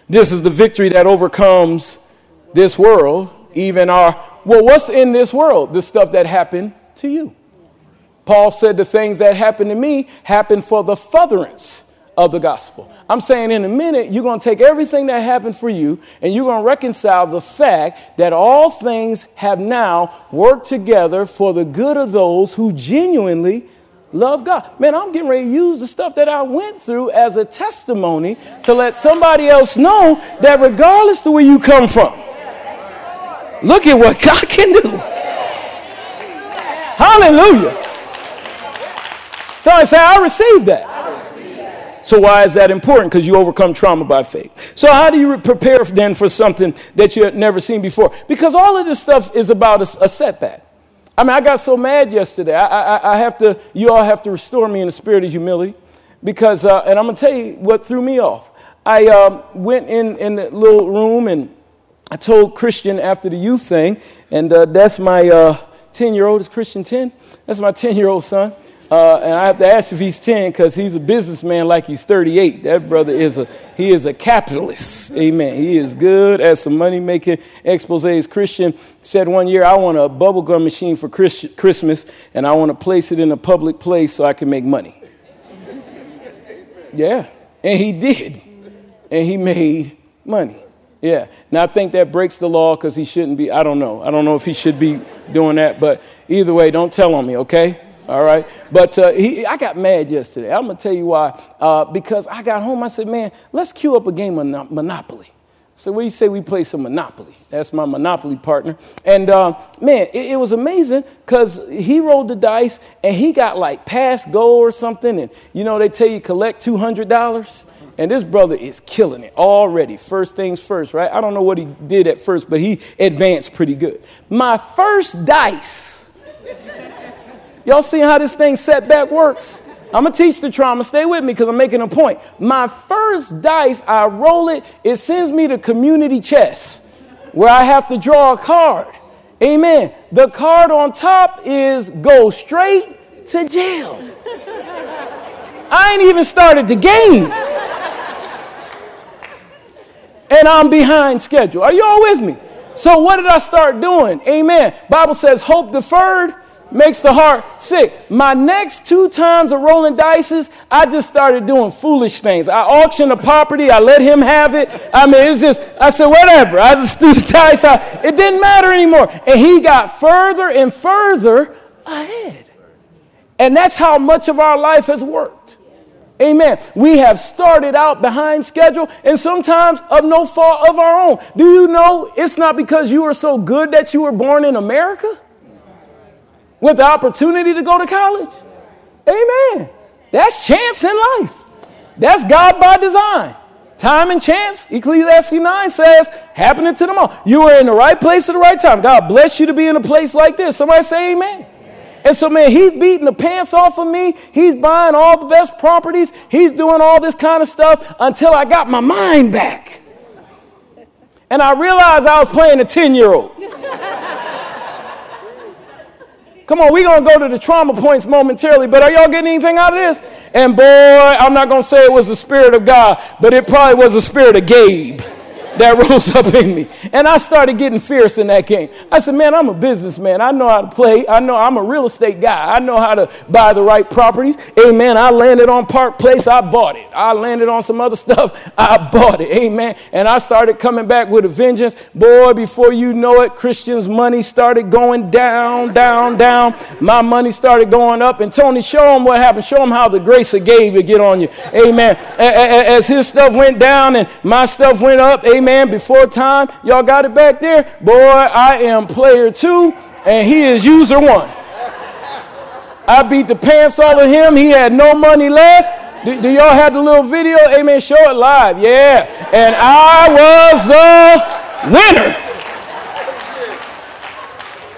This is the victory that overcomes this world. Even our, well, what's in this world? The stuff that happened to you. Paul said the things that happened to me happened for the furtherance of the gospel. I'm saying in a minute, you're going to take everything that happened for you and you're going to reconcile the fact that all things have now worked together for the good of those who genuinely Love God. Man, I'm getting ready to use the stuff that I went through as a testimony to let somebody else know that regardless of where you come from, look at what God can do. Hallelujah. Somebody say, I received that. I received that. So why is that important? Because you overcome trauma by faith. So how do you prepare then for something that you had never seen before? Because all of this stuff is about a, a setback. I mean, I got so mad yesterday. I, I, I have to, you all have to restore me in the spirit of humility because, uh, and I'm going to tell you what threw me off. I um, went in, in the little room and I told Christian after the youth thing, and uh, that's my uh, ten-year-old, is Christian ten? That's my ten-year-old son. Uh, and I have to ask if he's ten because he's a businessman like he's thirty-eight. That brother is a he is a capitalist. Amen. He is good at some money making exposés. Christian said one year, I want a bubblegum machine for Chris- Christmas and I want to place it in a public place so I can make money. Yeah. And he did. And he made money. Yeah. Now, I think that breaks the law because he shouldn't be. I don't know. I don't know if he should be doing that. But either way, don't tell on me. OK. All right. But uh, he, I got mad yesterday. I'm going to tell you why. Uh, because I got home. I said, man, let's queue up a game of Monopoly. So what do you say we play some Monopoly? That's my Monopoly partner. And, uh, man, it, it was amazing because he rolled the dice and he got like past goal or something. And, you know, they tell you collect two hundred dollars. And this brother is killing it already. First things first. Right. I don't know what he did at first, but he advanced pretty good. My first dice. Y'all see how this thing setback works? I'm going to teach the trauma. Stay with me because I'm making a point. My first dice, I roll it. It sends me to community chess where I have to draw a card. Amen. The card on top is go straight to jail. I ain't even started the game. And I'm behind schedule. Are y'all with me? So what did I start doing? Amen. Bible says hope deferred makes the heart sick. My next two times of rolling dices, I just started doing foolish things. I auctioned a property. I let him have it. I mean, it's just, I said, whatever. I just threw the dice out. It didn't matter anymore. And he got further and further ahead. And that's how much of our life has worked. Amen. We have started out behind schedule and sometimes of no fault of our own. Do you know it's not because you are so good that you were born in America? With the opportunity to go to college? Amen. That's chance in life. That's God by design. Time and chance, Ecclesiastes nine says, happening to them all. You were in the right place at the right time. God bless you to be in a place like this. Somebody say amen. Amen. And so, man, he's beating the pants off of me. He's buying all the best properties. He's doing all this kind of stuff until I got my mind back. And I realized I was playing a ten-year-old. Come on, we're going to go to the trauma points momentarily, but are y'all getting anything out of this? And boy, I'm not going to say it was the Spirit of God, but it probably was the Spirit of Gabe that rose up in me. And I started getting fierce in that game. I said, man, I'm a businessman. I know how to play. I know I'm a real estate guy. I know how to buy the right properties. Amen. I landed on Park Place. I bought it. I landed on some other stuff. I bought it. Amen. And I started coming back with a vengeance. Boy, before you know it, Christian's money started going down, down, down. My money started going up. And Tony, show him what happened. Show him how the grace of Gabe would get on you. Amen. As his stuff went down and my stuff went up. Amen. Man, before time, y'all got it back there. Boy, I am player two, and he is user one. I beat the pants off of him. He had no money left. Do, do y'all have the little video? Amen. Show it live. Yeah. And I was the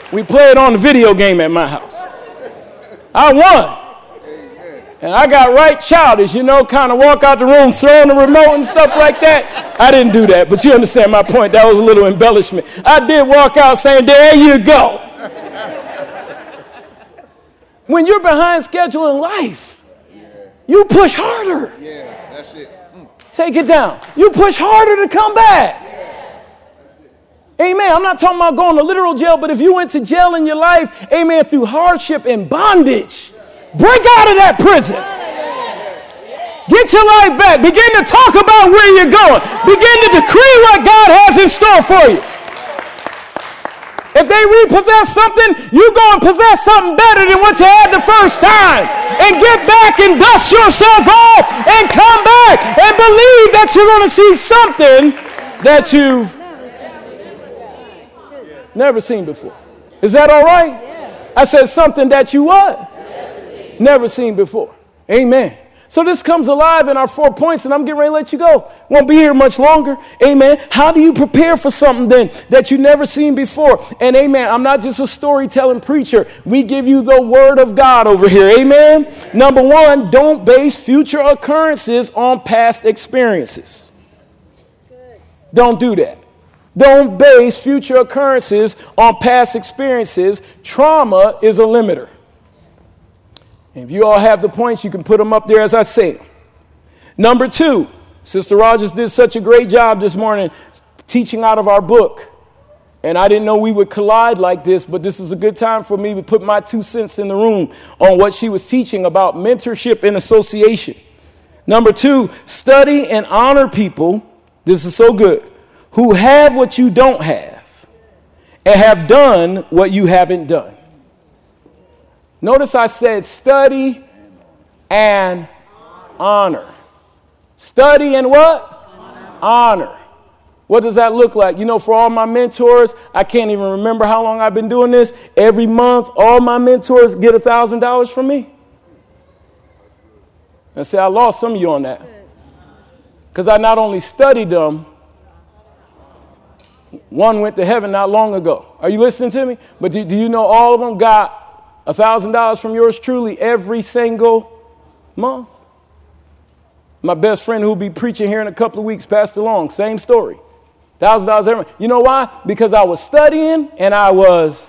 winner. We played on the video game at my house. I won. And I got right childish, you know, kind of walk out the room, throwing the remote and stuff like that. I didn't do that, but you understand my point. That was a little embellishment. I did walk out saying, there you go. When you're behind schedule in life, yeah. You push harder. Yeah, that's it. Mm. Take it down. You push harder to come back. Yeah. Amen. I'm not talking about going to literal jail, but if you went to jail in your life, amen, through hardship and bondage, break out of that prison. Get your life back. Begin to talk about where you're going. Begin to decree what God has in store for you. If they repossess something, you go and possess something better than what you had the first time. And get back and dust yourself off and come back and believe that you're going to see something that you've never seen before. Is that all right? I said something that you what? Never seen before. Amen. So this comes alive in our four points, and I'm getting ready to let you go. Won't be here much longer. Amen. How do you prepare for something then that you've never seen before? And amen, I'm not just a storytelling preacher. We give you the word of God over here. Amen. Number one, don't base future occurrences on past experiences. Don't do that. Don't base future occurrences on past experiences. Trauma is a limiter. If you all have the points, you can put them up there as I say. Number two, Sister Rogers did such a great job this morning teaching out of our book. And I didn't know we would collide like this, but this is a good time for me to put my two cents in the room on what she was teaching about mentorship and association. Number two, study and honor people. This is so good. Who have what you don't have and have done what you haven't done. Notice I said study and honor. Study and what? Honor. honor. What does that look like? You know, for all my mentors, I can't even remember how long I've been doing this. Every month, all my mentors get one thousand dollars from me. And see, I lost some of you on that. Because I not only studied them, one went to heaven not long ago. Are you listening to me? But do, do you know all of them got one thousand dollars from yours truly every single month? My best friend who'll be preaching here in a couple of weeks passed along. Same story. one thousand dollars every month. You know why? Because I was studying and I was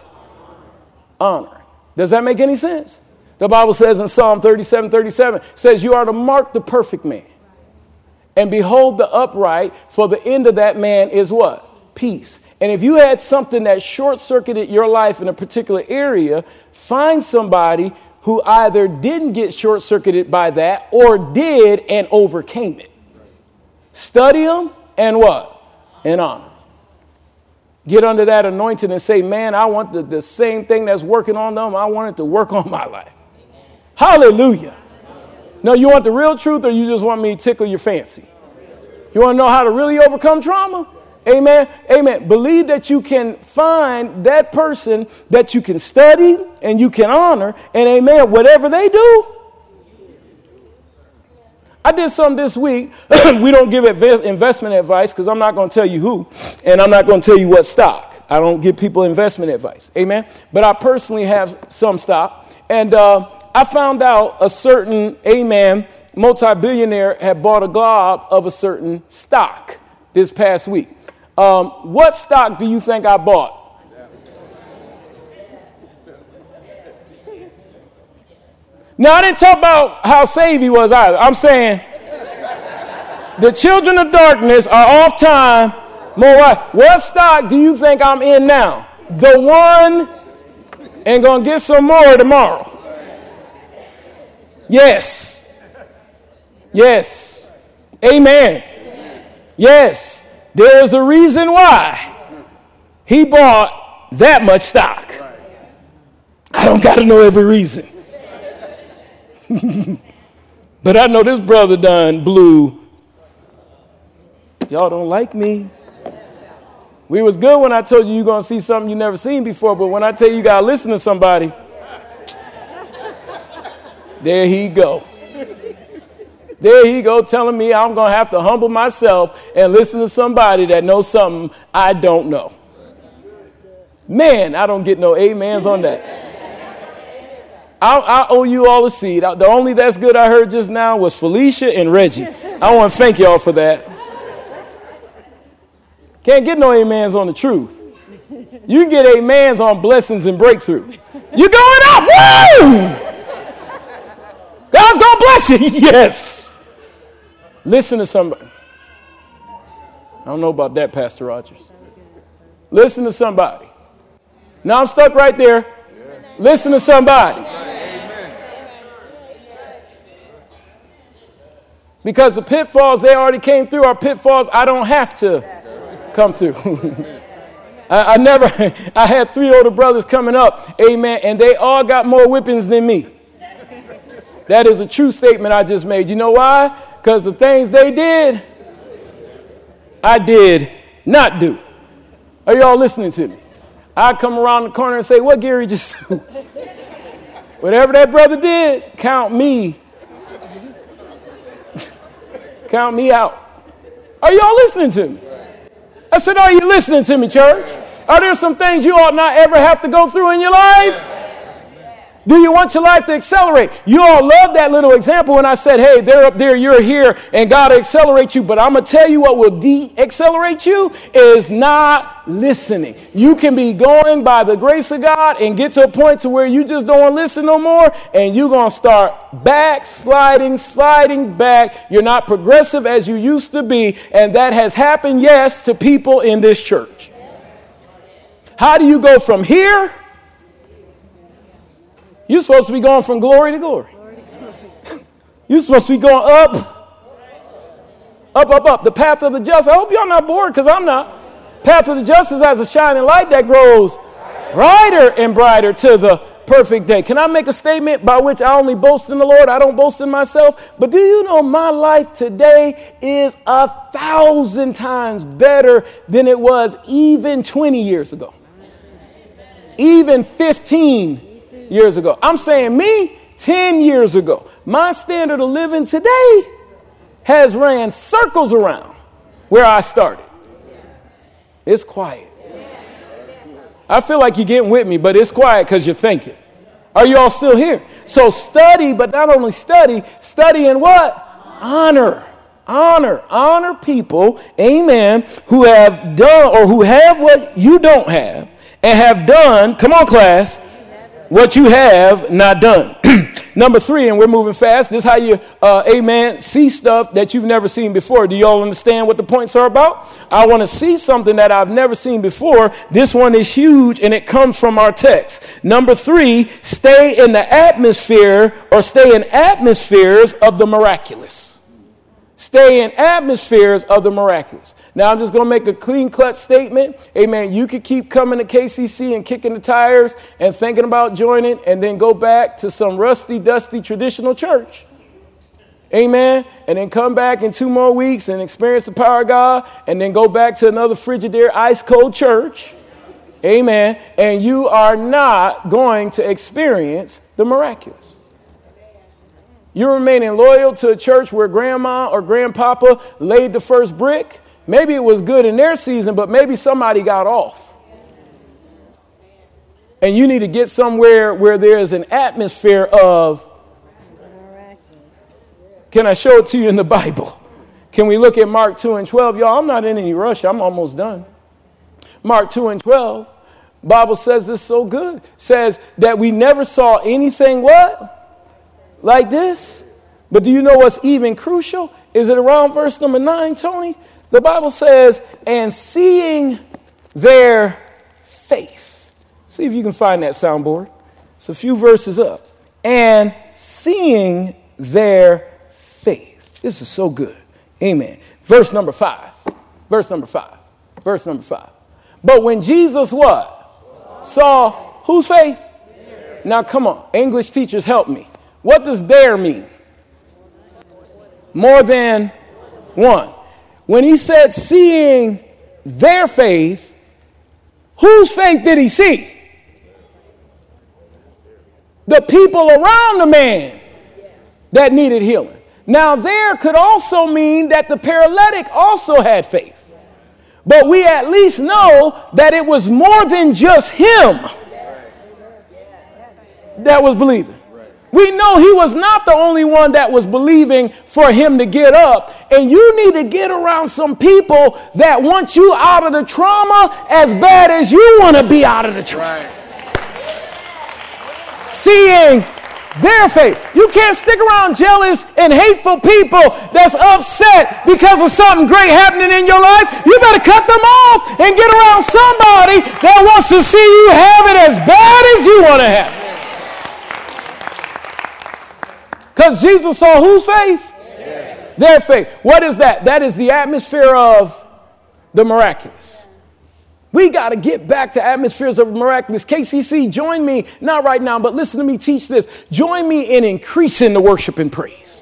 honored. Does that make any sense? The Bible says in Psalm thirty-seven, thirty-seven, says you are to mark the perfect man and behold the upright, for the end of that man is what? Peace. And if you had something that short-circuited your life in a particular area, find somebody who either didn't get short-circuited by that or did and overcame it. Study them and what? And honor. Get under that anointing and say, man, I want the, the same thing that's working on them. I want it to work on my life. Hallelujah. No, you want the real truth or you just want me to tickle your fancy? You want to know how to really overcome trauma? Amen. Amen. Believe that you can find that person that you can study and you can honor. And amen, whatever they do. I did something this week. We don't give adv- investment advice because I'm not going to tell you who. And I'm not going to tell you what stock. I don't give people investment advice. Amen. But I personally have some stock. And uh, I found out a certain, amen, multi-billionaire had bought a glob of a certain stock this past week. Um, what stock do you think I bought? Now, I didn't talk about how saved he was either. I'm saying the children of darkness are off time. More right. What stock do you think I'm in now? The one, and going to get some more tomorrow. Yes. Yes. Amen. Yes. There is a reason why he bought that much stock. I don't got to know every reason. But I know this brother done blew. Y'all don't like me. We was good when I told you you're going to see something you never seen before. But when I tell you you got to listen to somebody, there he go. There he go telling me I'm going to have to humble myself and listen to somebody that knows something I don't know. Man, I don't get no amens on that. I, I owe you all a seed. The only that's good I heard just now was Felicia and Reggie. I want to thank y'all for that. Can't get no amens on the truth. You can get amens on blessings and breakthrough. You're going up. Woo! God's going to bless you. Yes. Listen to somebody. I don't know about that, Pastor Rogers. Listen to somebody. Now I'm stuck right there. Yeah. Listen to somebody. Amen. Because the pitfalls they already came through are pitfalls I don't have to come through. I, I never, I had three older brothers coming up, amen, and they all got more whippings than me. That is a true statement I just made. You know why? Because the things they did, I did not do. Are y'all listening to me? I come around the corner and say, what Gary just do? Whatever that brother did, count me. Count me out. Are y'all listening to me? I said, are you listening to me, church? Are there some things you ought not ever have to go through in your life? Do you want your life to accelerate? You all love that little example when I said, hey, they're up there, you're here, and God will accelerate you. But I'm going to tell you what will de-accelerate you is not listening. You can be going by the grace of God and get to a point to where you just don't listen no more, and you're going to start backsliding, sliding back. You're not progressive as you used to be, and that has happened, yes, to people in this church. How do you go from here? You're supposed to be going from glory to glory. You're supposed to be going up, up, up, up. The path of the just. I hope y'all not bored, because I'm not. Path of the justice has a shining light that grows brighter and brighter to the perfect day. Can I make a statement by which I only boast in the Lord? I don't boast in myself. But do you know my life today is a thousand times better than it was even twenty years ago, even fifteen years ago. I'm saying me ten years ago. My standard of living today has ran circles around where I started. It's quiet. I feel like you're getting with me, but it's quiet because you're thinking. Are you all still here? So study, but not only study, study in what? Honor. Honor. Honor people, amen, who have done or who have what you don't have and have done, come on class, what you have not done. Number three, and we're moving fast. This is how you, uh, amen, see stuff that you've never seen before. Do you all understand what the points are about? I want to see something that I've never seen before. This one is huge, and it comes from our text. Number three, stay in the atmosphere or stay in atmospheres of the miraculous. Stay in atmospheres of the miraculous. Now, I'm just going to make a clean cut statement. Amen. You could keep coming to K C C and kicking the tires and thinking about joining and then go back to some rusty, dusty traditional church. Amen. And then come back in two more weeks and experience the power of God and then go back to another Frigidaire ice cold church. Amen. And you are not going to experience the miraculous. You're remaining loyal to a church where grandma or grandpapa laid the first brick. Maybe it was good in their season, but maybe somebody got off. And you need to get somewhere where there is an atmosphere of. Can I show it to you in the Bible? Can we look at Mark two and twelve? Y'all, I'm not in any rush. I'm almost done. Mark two and twelve. Bible says this so good. Says that we never saw anything what? Like this. But do you know what's even crucial? Is it around verse number nine, Tony? The Bible says, and seeing their faith. See if you can find that soundboard. It's a few verses up. And seeing their faith. This is so good. Amen. Verse number five. Verse number five. Verse number five. But when Jesus what? Saw whose faith? Now, come on. English teachers, help me. What does there mean? More than one. When he said seeing their faith, whose faith did he see? The people around the man that needed healing. Now, there could also mean that the paralytic also had faith. But we at least know that it was more than just him that was believing. We know he was not the only one that was believing for him to get up. And you need to get around some people that want you out of the trauma as bad as you want to be out of the trauma. Right. Seeing their faith. You can't stick around jealous and hateful people that's upset because of something great happening in your life. You better cut them off and get around somebody that wants to see you have it as bad as you want to have it. Because Jesus saw whose faith? Yeah. Their faith. What is that? That is the atmosphere of the miraculous. We got to get back to atmospheres of miraculous. K C C, join me, not right now, but listen to me teach this. Join me in increasing the worship and praise.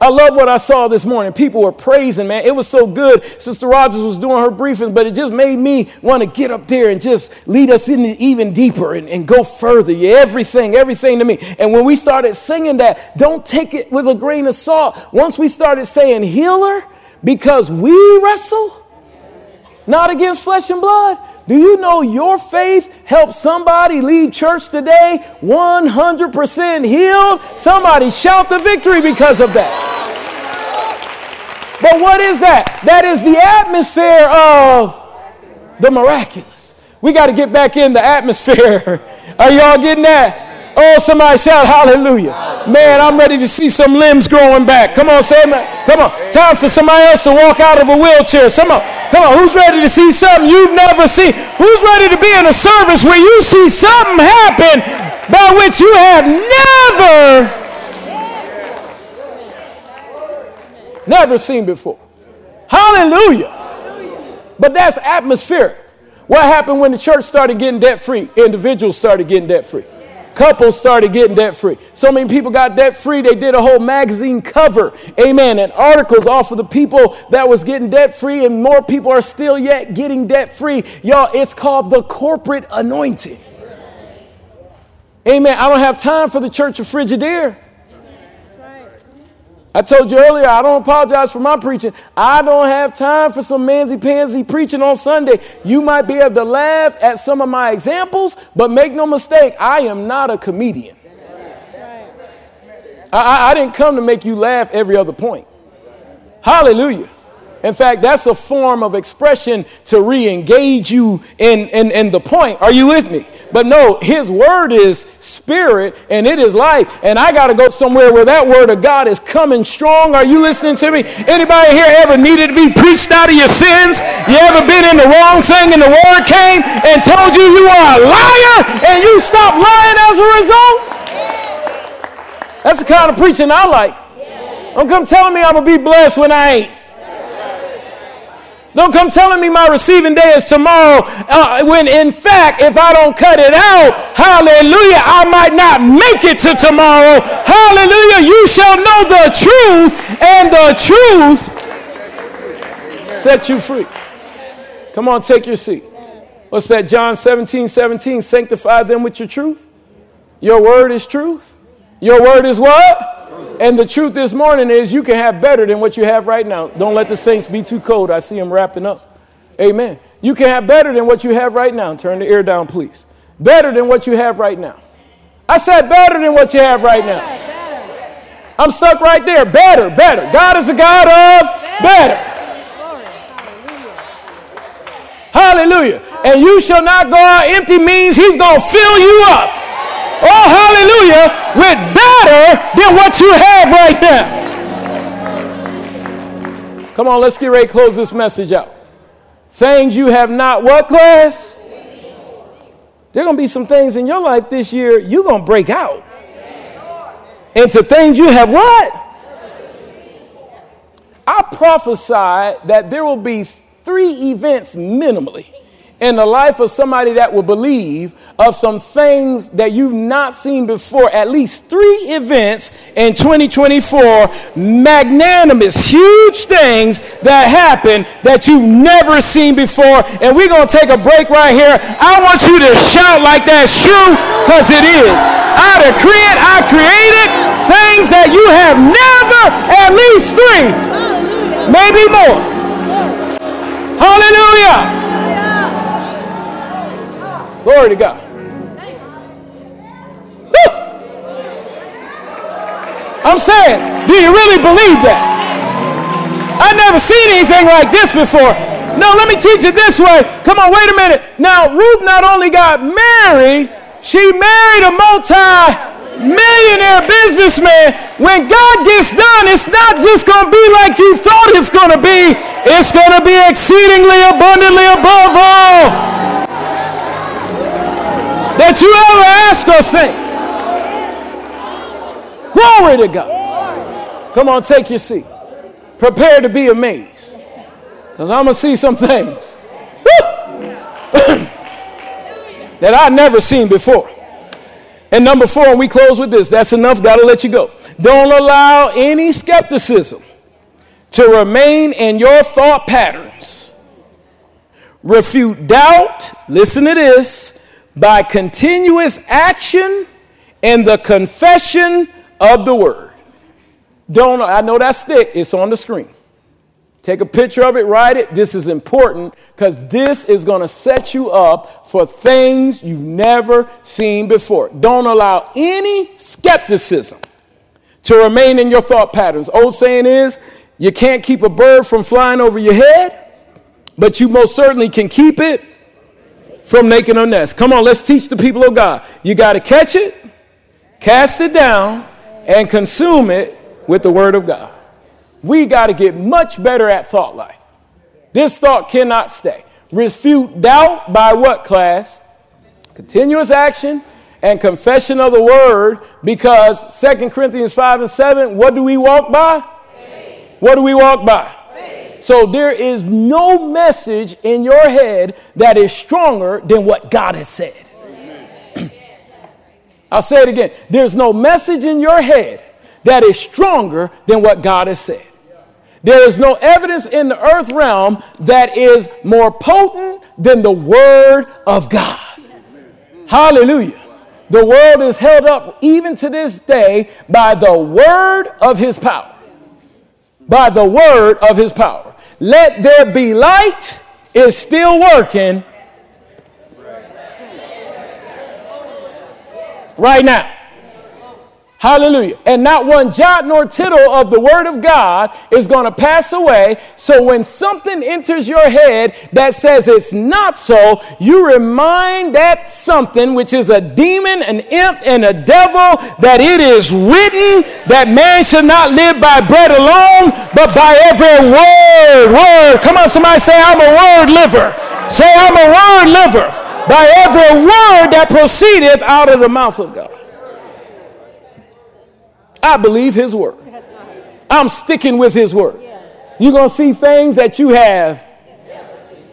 I love what I saw this morning. People were praising, man. It was so good. Sister Rogers was doing her briefings, but it just made me want to get up there and just lead us in even deeper and, and go further. Yeah, everything, everything to me. And when we started singing that, don't take it with a grain of salt. Once we started saying healer, because we wrestle not against flesh and blood. Do you know your faith helped somebody leave church today one hundred percent healed? Somebody shout the victory because of that. But what is that? That is the atmosphere of the miraculous. We got to get back in the atmosphere. Are y'all getting that? Oh, somebody shout hallelujah. Man, I'm ready to see some limbs growing back. Come on, say amen. Come on. Time for somebody else to walk out of a wheelchair. Come on. Come on, who's ready to see something you've never seen? Who's ready to be in a service where you see something happen by which you have never, never seen before? Hallelujah. But that's atmospheric. What happened when the church started getting debt-free? Individuals started getting debt-free. Couples started getting debt-free. So many people got debt-free, they did a whole magazine cover, amen, and articles off of the people that was getting debt-free, and more people are still yet getting debt-free. Y'all, it's called the corporate anointing. Amen. I don't have time for the church of Frigidaire. I told you earlier, I don't apologize for my preaching. I don't have time for some mansy-pansy preaching on Sunday. You might be able to laugh at some of my examples, but make no mistake, I am not a comedian. I, I didn't come to make you laugh every other point. Hallelujah. In fact, that's a form of expression to re-engage you in, in, in the point. Are you with me? But no, his word is spirit and it is life. And I got to go somewhere where that word of God is coming strong. Are you listening to me? Anybody here ever needed to be preached out of your sins? You ever been in the wrong thing and the word came and told you you are a liar and you stopped lying as a result? That's the kind of preaching I like. Don't come telling me I'm going to be blessed when I ain't. Don't come telling me my receiving day is tomorrow uh, when, in fact, if I don't cut it out, hallelujah, I might not make it to tomorrow. Hallelujah, you shall know the truth, and the truth set you free. Come on, take your seat. What's that? John seventeen, seventeen, sanctify them with your truth. Your word is truth. Your word is what? And the truth this morning is you can have better than what you have right now. Don't let the saints be too cold. I see them wrapping up. Amen. You can have better than what you have right now. Turn the air down, please. Better than what you have right now. I said better than what you have right now. I'm stuck right there. Better, better. God is a God of better. Hallelujah. And you shall not go out empty means. He's going to fill you up. Oh, hallelujah, with better than what you have right now. Come on, let's get ready to close this message out. Things you have not, what class? There are going to be some things in your life this year, you're going to break out into things you have what? I prophesied that there will be three events minimally in the life of somebody that will believe of some things that you've not seen before. At least three events in twenty twenty-four, magnanimous, huge things that happen that you've never seen before. And we're going to take a break right here. I want you to shout like that's true, because it is. I decree it, I created things that you have never, at least three, maybe more. Hallelujah. Glory to God. Woo! I'm saying, do you really believe that? I've never seen anything like this before. No, let me teach it this way. Come on, wait a minute. Now, Ruth not only got married, she married a multi-millionaire businessman. When God gets done, it's not just going to be like you thought it's going to be. It's going to be exceedingly abundantly above all that you ever ask or think. Glory to God. Come on, take your seat. Prepare to be amazed, because I'm going to see some things. Woo! that I've never seen before. And number four, and we close with this. That's enough. That'll let you go. Don't allow any skepticism to remain in your thought patterns. Refute doubt, listen to this, by continuous action and the confession of the word. Don't, I know that's thick. It's on the screen. Take a picture of it, write it. This is important because this is going to set you up for things you've never seen before. Don't allow any skepticism to remain in your thought patterns. Old saying is, you can't keep a bird from flying over your head, but you most certainly can keep it from making a nest. Come on, let's teach the people of God. You got to catch it, cast it down, and consume it with the word of God. We got to get much better at thought life. This thought cannot stay. Refute doubt by what, class? Continuous action and confession of the word, because Second Corinthians five and seven, what do we walk by? Faith. What do we walk by? Faith. So there is no message in your head that is stronger than what God has said. I'll say it again. There's no message in your head that is stronger than what God has said. There is no evidence in the earth realm that is more potent than the word of God. Hallelujah. The world is held up even to this day by the word of his power. By the word of his power. Let there be light is still working right now. Hallelujah. And not one jot nor tittle of the word of God is going to pass away. So when something enters your head that says it's not so, you remind that something, which is a demon, an imp, and a devil, that it is written that man should not live by bread alone, but by every word. Word. Come on, somebody say, I'm a word liver. Say, I'm a word liver. By every word that proceedeth out of the mouth of God. I believe his word. I'm sticking with his word. You're going to see things that you have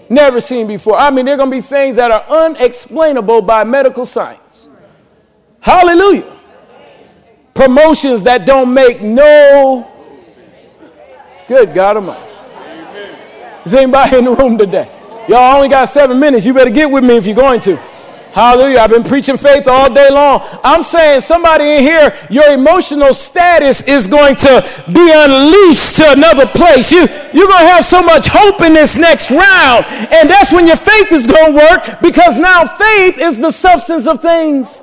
never seen before. I mean, there are going to be things that are unexplainable by medical science. Hallelujah. Promotions that don't make no... Good God Almighty. Is anybody in the room today? Y'all only got seven minutes. You better get with me if you're going to. Hallelujah. I've been preaching faith all day long. I'm saying somebody in here, your emotional status is going to be unleashed to another place. You, you're going to have so much hope in this next round. And that's when your faith is going to work, because now faith is the substance of things,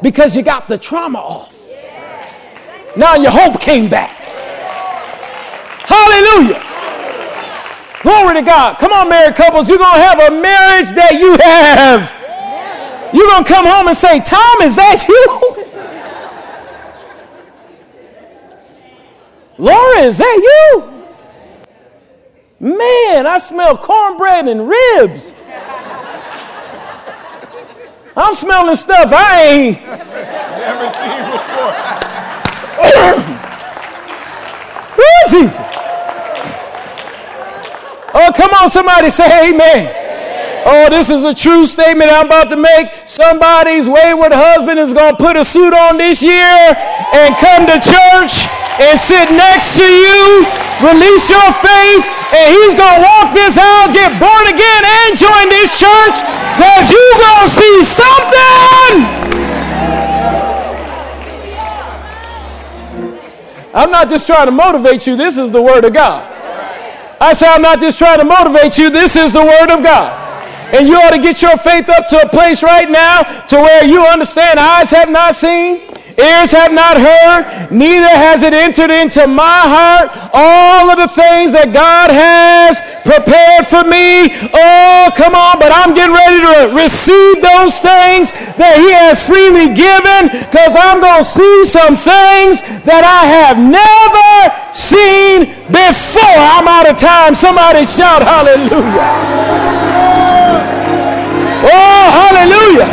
because you got the trauma off. Now your hope came back. Hallelujah. Glory to God. Come on, married couples. You're going to have a marriage that you have. You're going to come home and say, Tom, is that you? Laura, is that you? Man, I smell cornbread and ribs. I'm smelling stuff I ain't never seen before. Oh, Jesus. Oh, come on, somebody say amen. Oh, this is a true statement I'm about to make. Somebody's wayward husband is going to put a suit on this year and come to church and sit next to you, release your faith, and he's going to walk this out, get born again, and join this church, because you're going to see something. I'm not just trying to motivate you. This is the word of God. I say I'm not just trying to motivate you. This is the word of God. And you ought to get your faith up to a place right now to where you understand eyes have not seen, ears have not heard, neither has it entered into my heart all of the things that God has prepared for me. Oh, come on, but I'm getting ready to receive those things that he has freely given, because I'm going to see some things that I have never seen before. I'm out of time. Somebody shout hallelujah. Oh, hallelujah.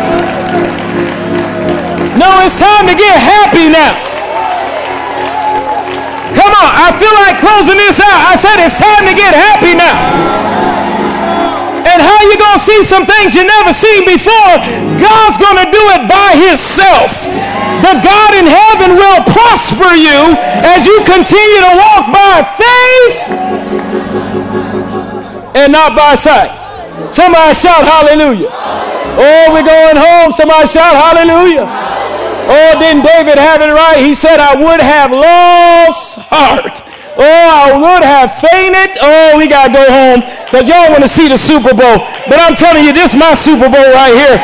No, it's time to get happy now. Come on, I feel like closing this out. I said it's time to get happy now. And how you going to see some things you never seen before? God's going to do it by himself. The God in heaven will prosper you as you continue to walk by faith and not by sight. Somebody shout hallelujah. Oh, we're going home. Somebody shout hallelujah. Oh, didn't David have it right? He said, I would have lost heart. Oh, I would have fainted. Oh, we got to go home because y'all want to see the Super Bowl. But I'm telling you, this is my Super Bowl right here.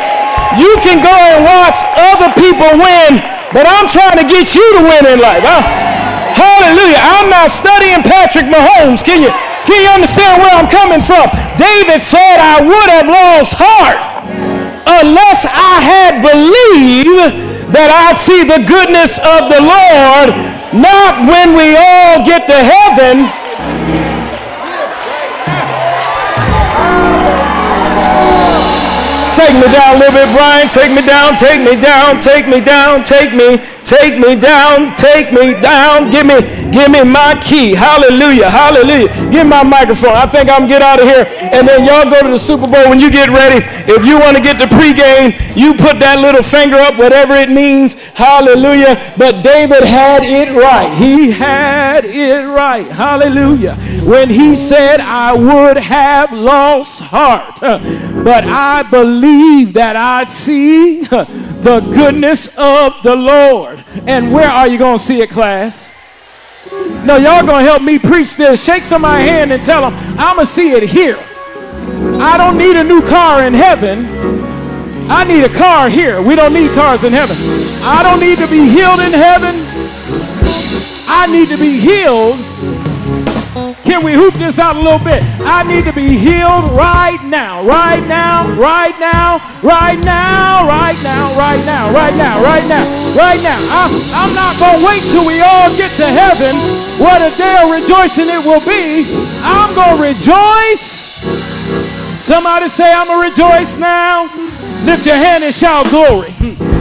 You can go and watch other people win, but I'm trying to get you to win in life. Huh? Hallelujah. I'm not studying Patrick Mahomes. Can you, can you understand where I'm coming from? David said, I would have lost heart unless I had believed that I'd see the goodness of the Lord, not when we all get to heaven. Take me down a little bit, Brian. Take me down, take me down, take me down, take me, take me down, take me down. Give me, give me my key. Hallelujah, hallelujah. Give me my microphone. I think I'm get out of here. And then y'all go to the Super Bowl when you get ready. If you want to get the pregame, you put that little finger up, whatever it means. Hallelujah. But David had it right. He had it right. Hallelujah. When he said, I would have lost heart, but I believe that I'd see the goodness of the Lord. And where are you going to see it, class? No, y'all going to help me preach this. Shake somebody's hand and tell them, I'm going to see it here. I don't need a new car in heaven. I need a car here. We don't need cars in heaven. I don't need to be healed in heaven. I need to be healed. Can we hoop this out a little bit? I need to be healed right now, right now, right now, right now, right now, right now, right now, right now, right now. I'm, I'm not going to wait till we all get to heaven. What a day of rejoicing it will be. I'm going to rejoice. Somebody say, I'm going to rejoice now. Lift your hand and shout glory.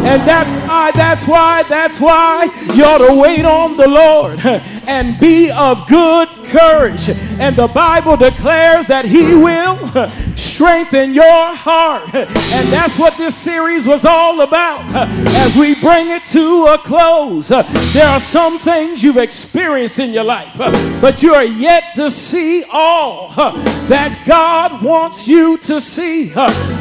And that's why, that's why, that's why you ought to wait on the Lord and be of good courage. And the Bible declares that he will strengthen your heart. And that's what this series was all about. As we bring it to a close, there are some things you've experienced in your life, but you are yet to see all that God wants you to see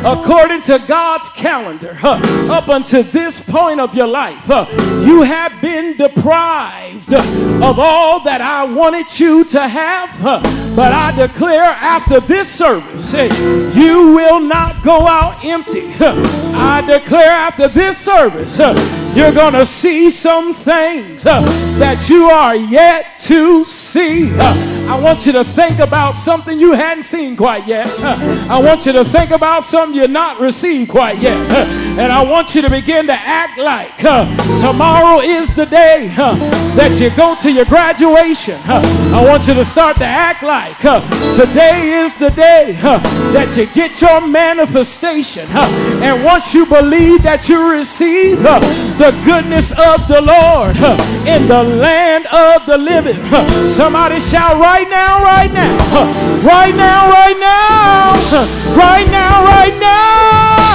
according to God's calendar. Up until this point of your life, uh, you have been deprived of all that I wanted you to have, uh, but I declare after this service, hey, you will not go out empty. Uh, I declare after this service, uh, you're going to see some things uh, that you are yet to see. Uh, I want you to think about something you hadn't seen quite yet. Uh, I want you to think about something you've not received quite yet. Uh, and I want you to begin to act like uh, tomorrow is the day uh, that you go to your graduation. Uh, I want you to start to act like uh, today is the day uh, that you get your manifestation. Uh, and once you believe that you receive uh, the goodness of the Lord uh, in the land of the living. Uh, somebody shout right now, right now, uh, right now, right now, uh, right now, right now.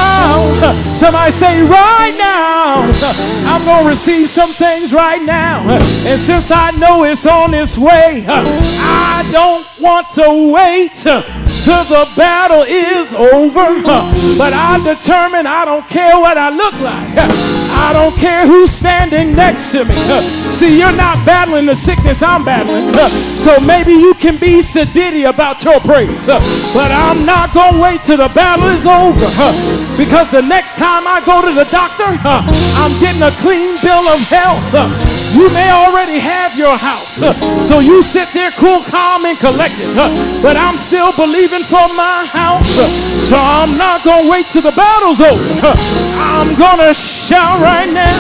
Uh, somebody say right now. Uh, I'm going to receive some things right now. Uh, and since I know it's on its way, uh, I don't want to wait uh, till the battle is over. Uh, but I'm determined. I don't care what I look like. Uh, I don't care who's standing next to me. Uh, see, you're not battling the sickness I'm battling. Uh, so maybe you can be sedity about your praise. Uh, but I'm not going to wait till the battle is over. Uh, because the next time I go to the doctor, uh, I'm getting a clean bill of health. Uh, you may already have your house. Uh, so you sit there cool, calm, and collected. Uh, but I'm still believing for my house. Uh, so I'm not going to wait till the battle's over. Uh, I'm going to shout right now.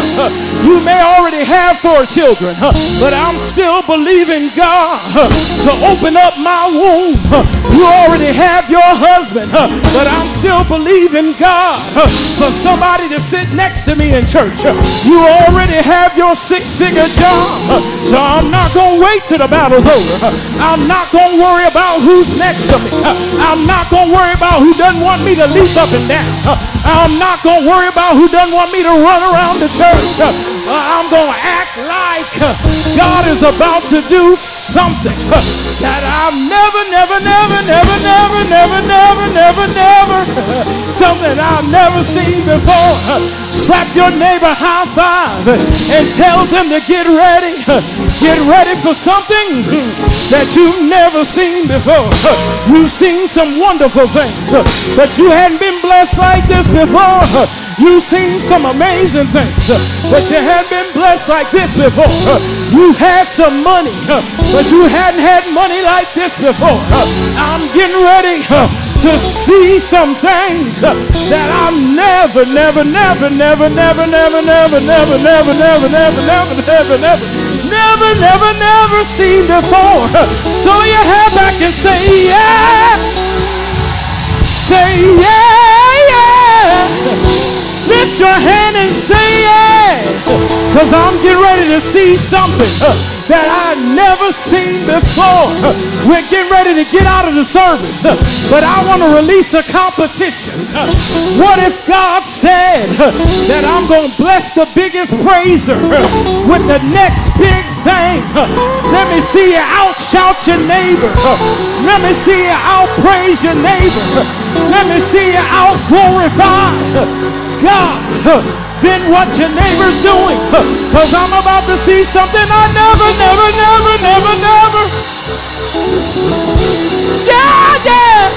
you may already have four children, huh? But I'm still believing God huh? to open up my womb. Huh? You already have your husband, huh? But I'm still believing God huh? for somebody to sit next to me in church. Huh? You already have your six-figure job, huh? So I'm not going to wait till the battle's over. Huh? I'm not going to worry about who's next to me. Huh? I'm not going to worry about who doesn't want me to leap up and down. Huh? I'm not going to worry about who doesn't want me to run around the church. Uh, I'm going to act like uh, God is about to do something uh, that I've never, never, never, never, never, never, never, never, never, uh, something I've never seen before. Uh, slap your neighbor, high five, uh, and tell them to get ready. Uh, get ready for something that you've never seen before. Uh, you've seen some wonderful things, uh, but you hadn't been blessed like this before. Uh, You've seen some amazing things, uh, but you haven't been blessed like this before. Uh, you've had some money, uh, but you hadn't had money like this before. Uh, I'm getting ready uh, to see some things uh, that I've never, never, never, never, never, never, never, never, never, never, never, never, never, never, never, never, never seen before. Throw your head back and say, yeah. Say, yeah, yeah. Lift your hand and say yeah, because I'm getting ready to see something uh, that I've never seen before. Uh, we're getting ready to get out of the service, uh, but I want to release a competition. Uh, what if God said uh, that I'm going to bless the biggest praiser uh, with the next big thing? Uh, let me see you outshout your neighbor. Uh, let me see you outpraise your neighbor. Uh, let me see you outglorify uh, God, huh, then what your neighbor's doing, huh, cause I'm about to see something I never, never, never, never, never, yeah, yeah,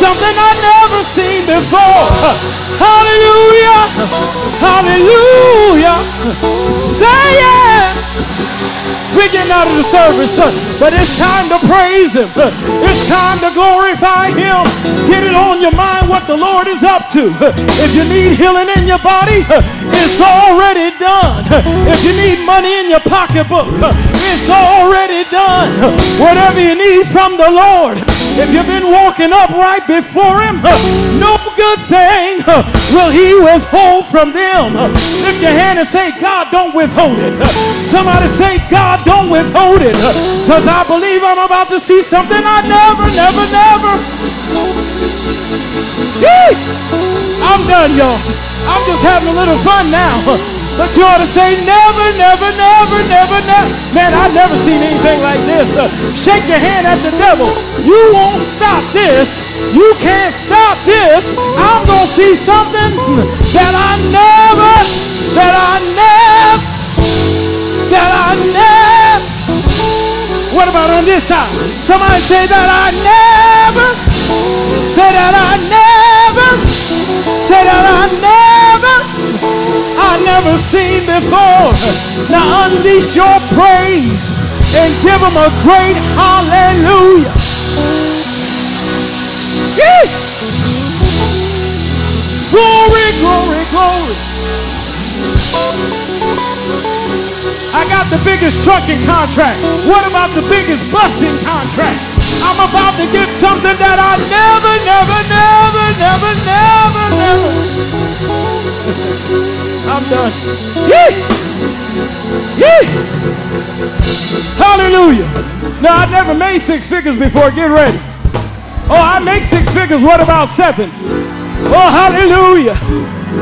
something I never seen before, huh. Hallelujah, hallelujah, say yeah. We're getting out of the service, huh, but it's time to praise him, huh. It's time to glorify him. Get it on your mind what the Lord is up to. If you need healing in your body, it's already done. If you need money in your pocketbook, it's already done. Whatever you need from the Lord, if you've been walking upright before him, no good thing will he withhold from them. Lift your hand and say, God, don't withhold it. Somebody say, God, don't withhold it, because I believe I'm about to see something I never, never, never. Yee! I'm done, y'all. I'm just having a little fun now. But you ought to say never, never, never, never, never. Man, I've never seen anything like this. Uh, shake your hand at the devil. You won't stop this. You can't stop this. I'm going to see something that I never, that I never, that I never. What about on this side? Somebody say that I never. Say that I never, say that I never, I never seen before. Now unleash your praise and give them a great hallelujah. Yee! Glory, glory, glory. I got the biggest trucking contract. What about the biggest busing contract? I'm about to get something that I never, never, never, never, never, never. I'm done. Yee! Yee! Hallelujah. No, I never made six figures before. Get ready. Oh, I make six figures. What about seven? Oh, hallelujah.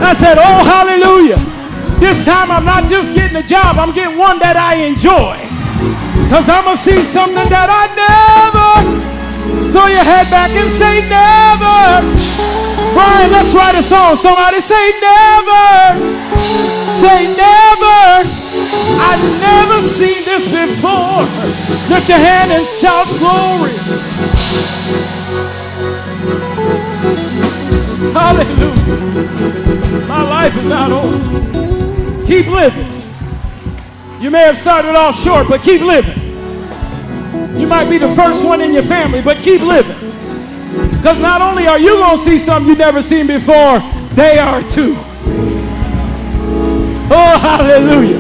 I said, oh, hallelujah. This time I'm not just getting a job. I'm getting one that I enjoy. Because I'm going to see something that I never. Throw your head back and say never. Brian, let's write a song. Somebody say never. Say never. I've never seen this before. Lift your hand and shout glory. Hallelujah. My life is not over. Keep living. You may have started off short, but keep living. You might be the first one in your family, but keep living. Because not only are you going to see something you've never seen before, they are too. Oh, hallelujah.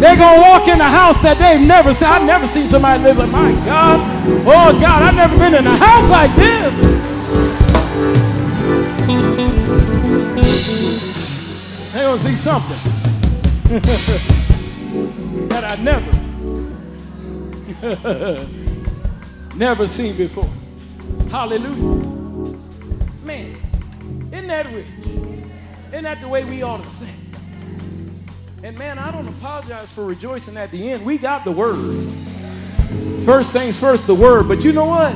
They're going to walk in a house that they've never seen. I've never seen somebody live like, my God. Oh, God, I've never been in a house like this. They're going to see something that I never, never seen before. Hallelujah. Man, isn't that rich? Isn't that the way we ought to think? And man, I don't apologize for rejoicing at the end. We got the word. First things first, the word. But you know what?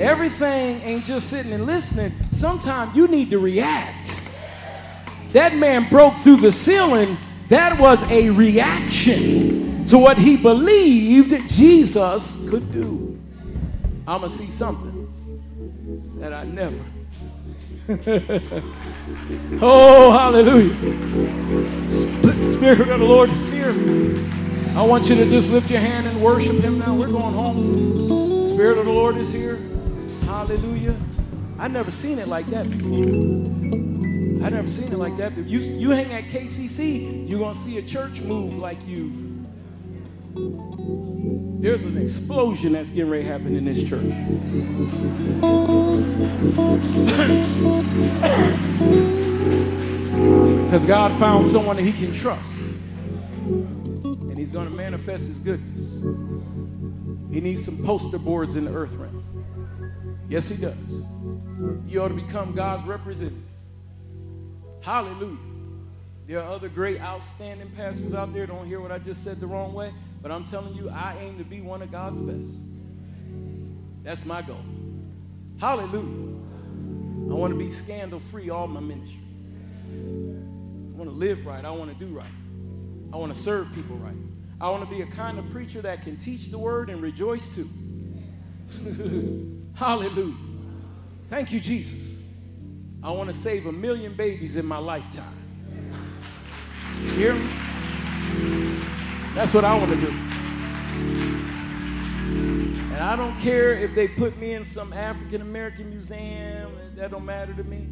Everything ain't just sitting and listening. Sometimes you need to react. That man broke through the ceiling. That was a reaction to what he believed Jesus could do. I'm going to see something that I never. Oh, hallelujah. Spirit of the Lord is here. I want you to just lift your hand and worship him now. We're going home. Spirit of the Lord is here. Hallelujah. I never seen it like that before. I never seen it like that. You, you hang at K C C, you're going to see a church move like you. There's an explosion that's getting ready to happen in this church. Because God found someone that he can trust. And he's going to manifest his goodness. He needs some poster boards in the earth realm. Yes, he does. You ought to become God's representative. Hallelujah. There are other great, outstanding pastors out there. Don't hear what I just said the wrong way. But I'm telling you, I aim to be one of God's best. That's my goal. Hallelujah. I want to be scandal-free all my ministry. I want to live right. I want to do right. I want to serve people right. I want to be a kind of preacher that can teach the word and rejoice too. Hallelujah. Thank you, Jesus. I want to save a million babies in my lifetime. You hear me? That's what I want to do. And I don't care if they put me in some African American museum. That don't matter to me.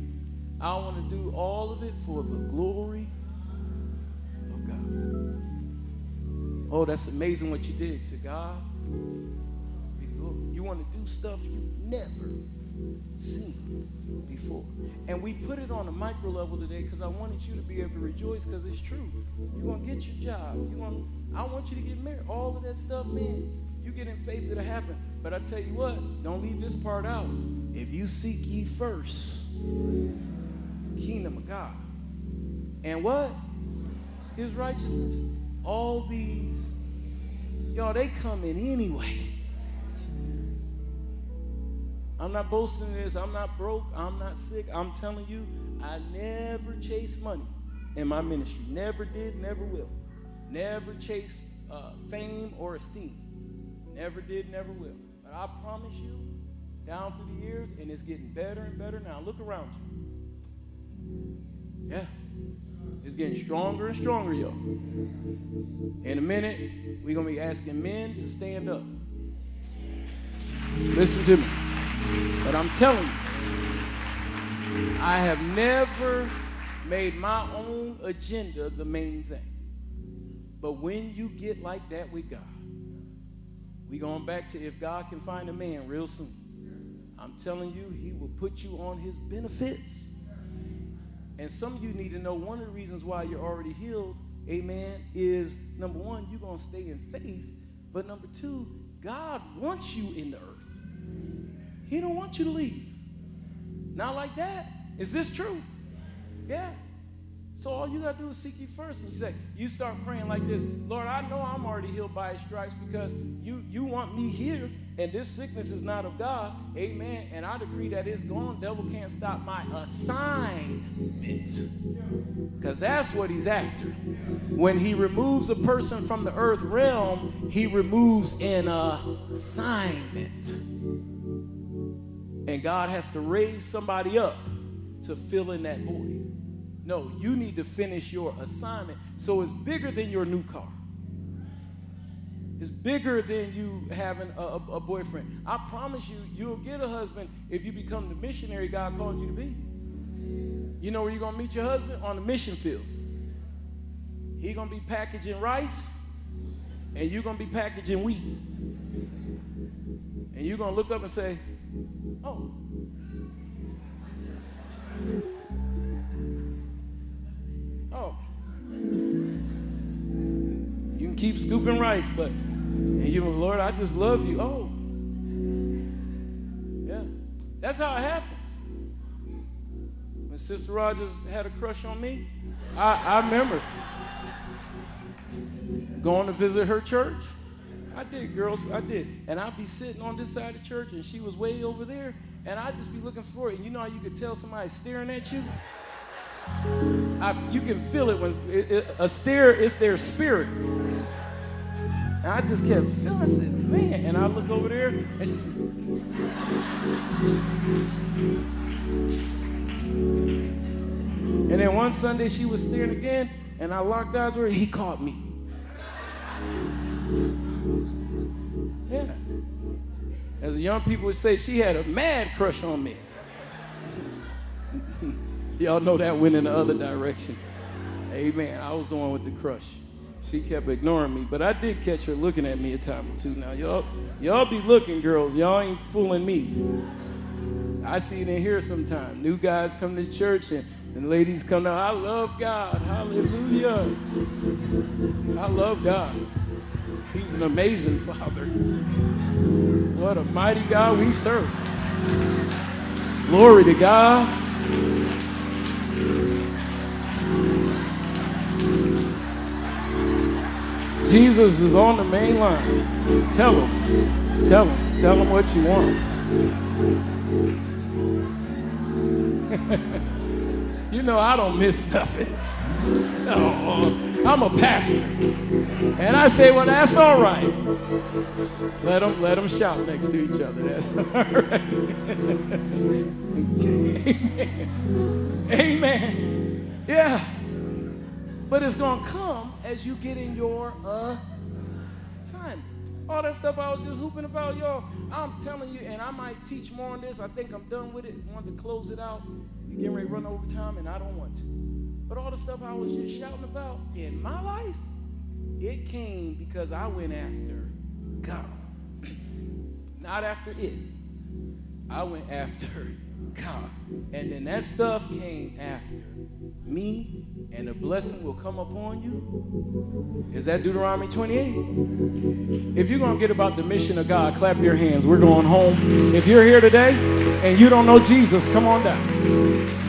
I want to do all of it for the glory of God. Oh, that's amazing what you did. To God be the glory. You want to do stuff you've never seen before. And we put it on a micro level today because I wanted you to be able to rejoice because it's true. You're going to get your job. You're gonna, I want you to get married. All of that stuff, man, you get in faith that it'll happen. But I tell you what, don't leave this part out. If you seek ye first Kingdom of God and what his righteousness, all these, y'all, they come in anyway. I'm not boasting this. I'm not broke. I'm not sick. I'm telling you, I never chase money in my ministry. Never did, never will. Never chase uh, fame or esteem. Never did, never will. But I promise you, down through the years, and it's getting better and better now. Look around you. Yeah, it's getting stronger and stronger, y'all. In a minute, we're going to be asking men to stand up. Listen to me. But I'm telling you, I have never made my own agenda the main thing. But when you get like that with God, we're going back to if God can find a man real soon. I'm telling you, he will put you on his benefits. And some of you need to know one of the reasons why you're already healed, amen, is number one, you're going to stay in faith. But number two, God wants you in the earth. He don't want you to leave. Not like that. Is this true? Yeah. So all you got to do is seek you first. And you say, you start praying like this. Lord, I know I'm already healed by his stripes because you, you want me here. And this sickness is not of God. Amen. And I decree that it's gone. Devil can't stop my assignment. Because that's what he's after. When he removes a person from the earth realm, he removes an assignment. And God has to raise somebody up to fill in that void. No, you need to finish your assignment. So it's bigger than your new car. It's bigger than you having a, a, a boyfriend. I promise you, you'll get a husband if you become the missionary God called you to be. You know where you're going to meet your husband? On the mission field. He gonna be packaging rice, and you're gonna be packaging wheat. And you're gonna look up and say, oh. Oh. You can keep scooping rice, but and you, Lord, I just love you. Oh. Yeah. That's how it happens. When Sister Rogers had a crush on me, I, I remember going to visit her church. I did, girls, I did. And I'd be sitting on this side of the church, and she was way over there, and I'd just be looking for it. And you know how you could tell somebody's staring at you? I, you can feel it when it, it, a stare is their spirit. And I just kept feeling it, man. And I look over there, and she... And then one Sunday she was staring again, and I locked eyes with her. He caught me. Yeah. As the young people would say, she had a mad crush on me. Y'all know that went in the other direction. Amen. I was the one with the crush. She kept ignoring me, but I did catch her looking at me a time or two. Now, y'all, y'all be looking, girls. Y'all ain't fooling me. I see it in here sometimes. New guys come to church and, and ladies come down. I love God. Hallelujah. I love God. He's an amazing Father. What a mighty God we serve. Glory to God. Jesus is on the main line. Tell him. Tell him. Tell him what you want. You know I don't miss nothing. Oh, I'm a pastor, and I say, well, that's all right. Let them let them shout next to each other. That's all right. Amen. Amen. Yeah. But it's gonna come as you get in your uh assignment. All that stuff I was just hooping about, y'all, I'm telling you, and I might teach more on this. I think I'm done with it. I wanted to close it out. You're getting ready to run over time, and I don't want to. But all the stuff I was just shouting about in my life, it came because I went after God. Not after it. I went after God. And then that stuff came after me, and a blessing will come upon you. Is that Deuteronomy twenty-eight? If you're going to get about the mission of God, clap your hands. We're going home. If you're here today and you don't know Jesus, come on down.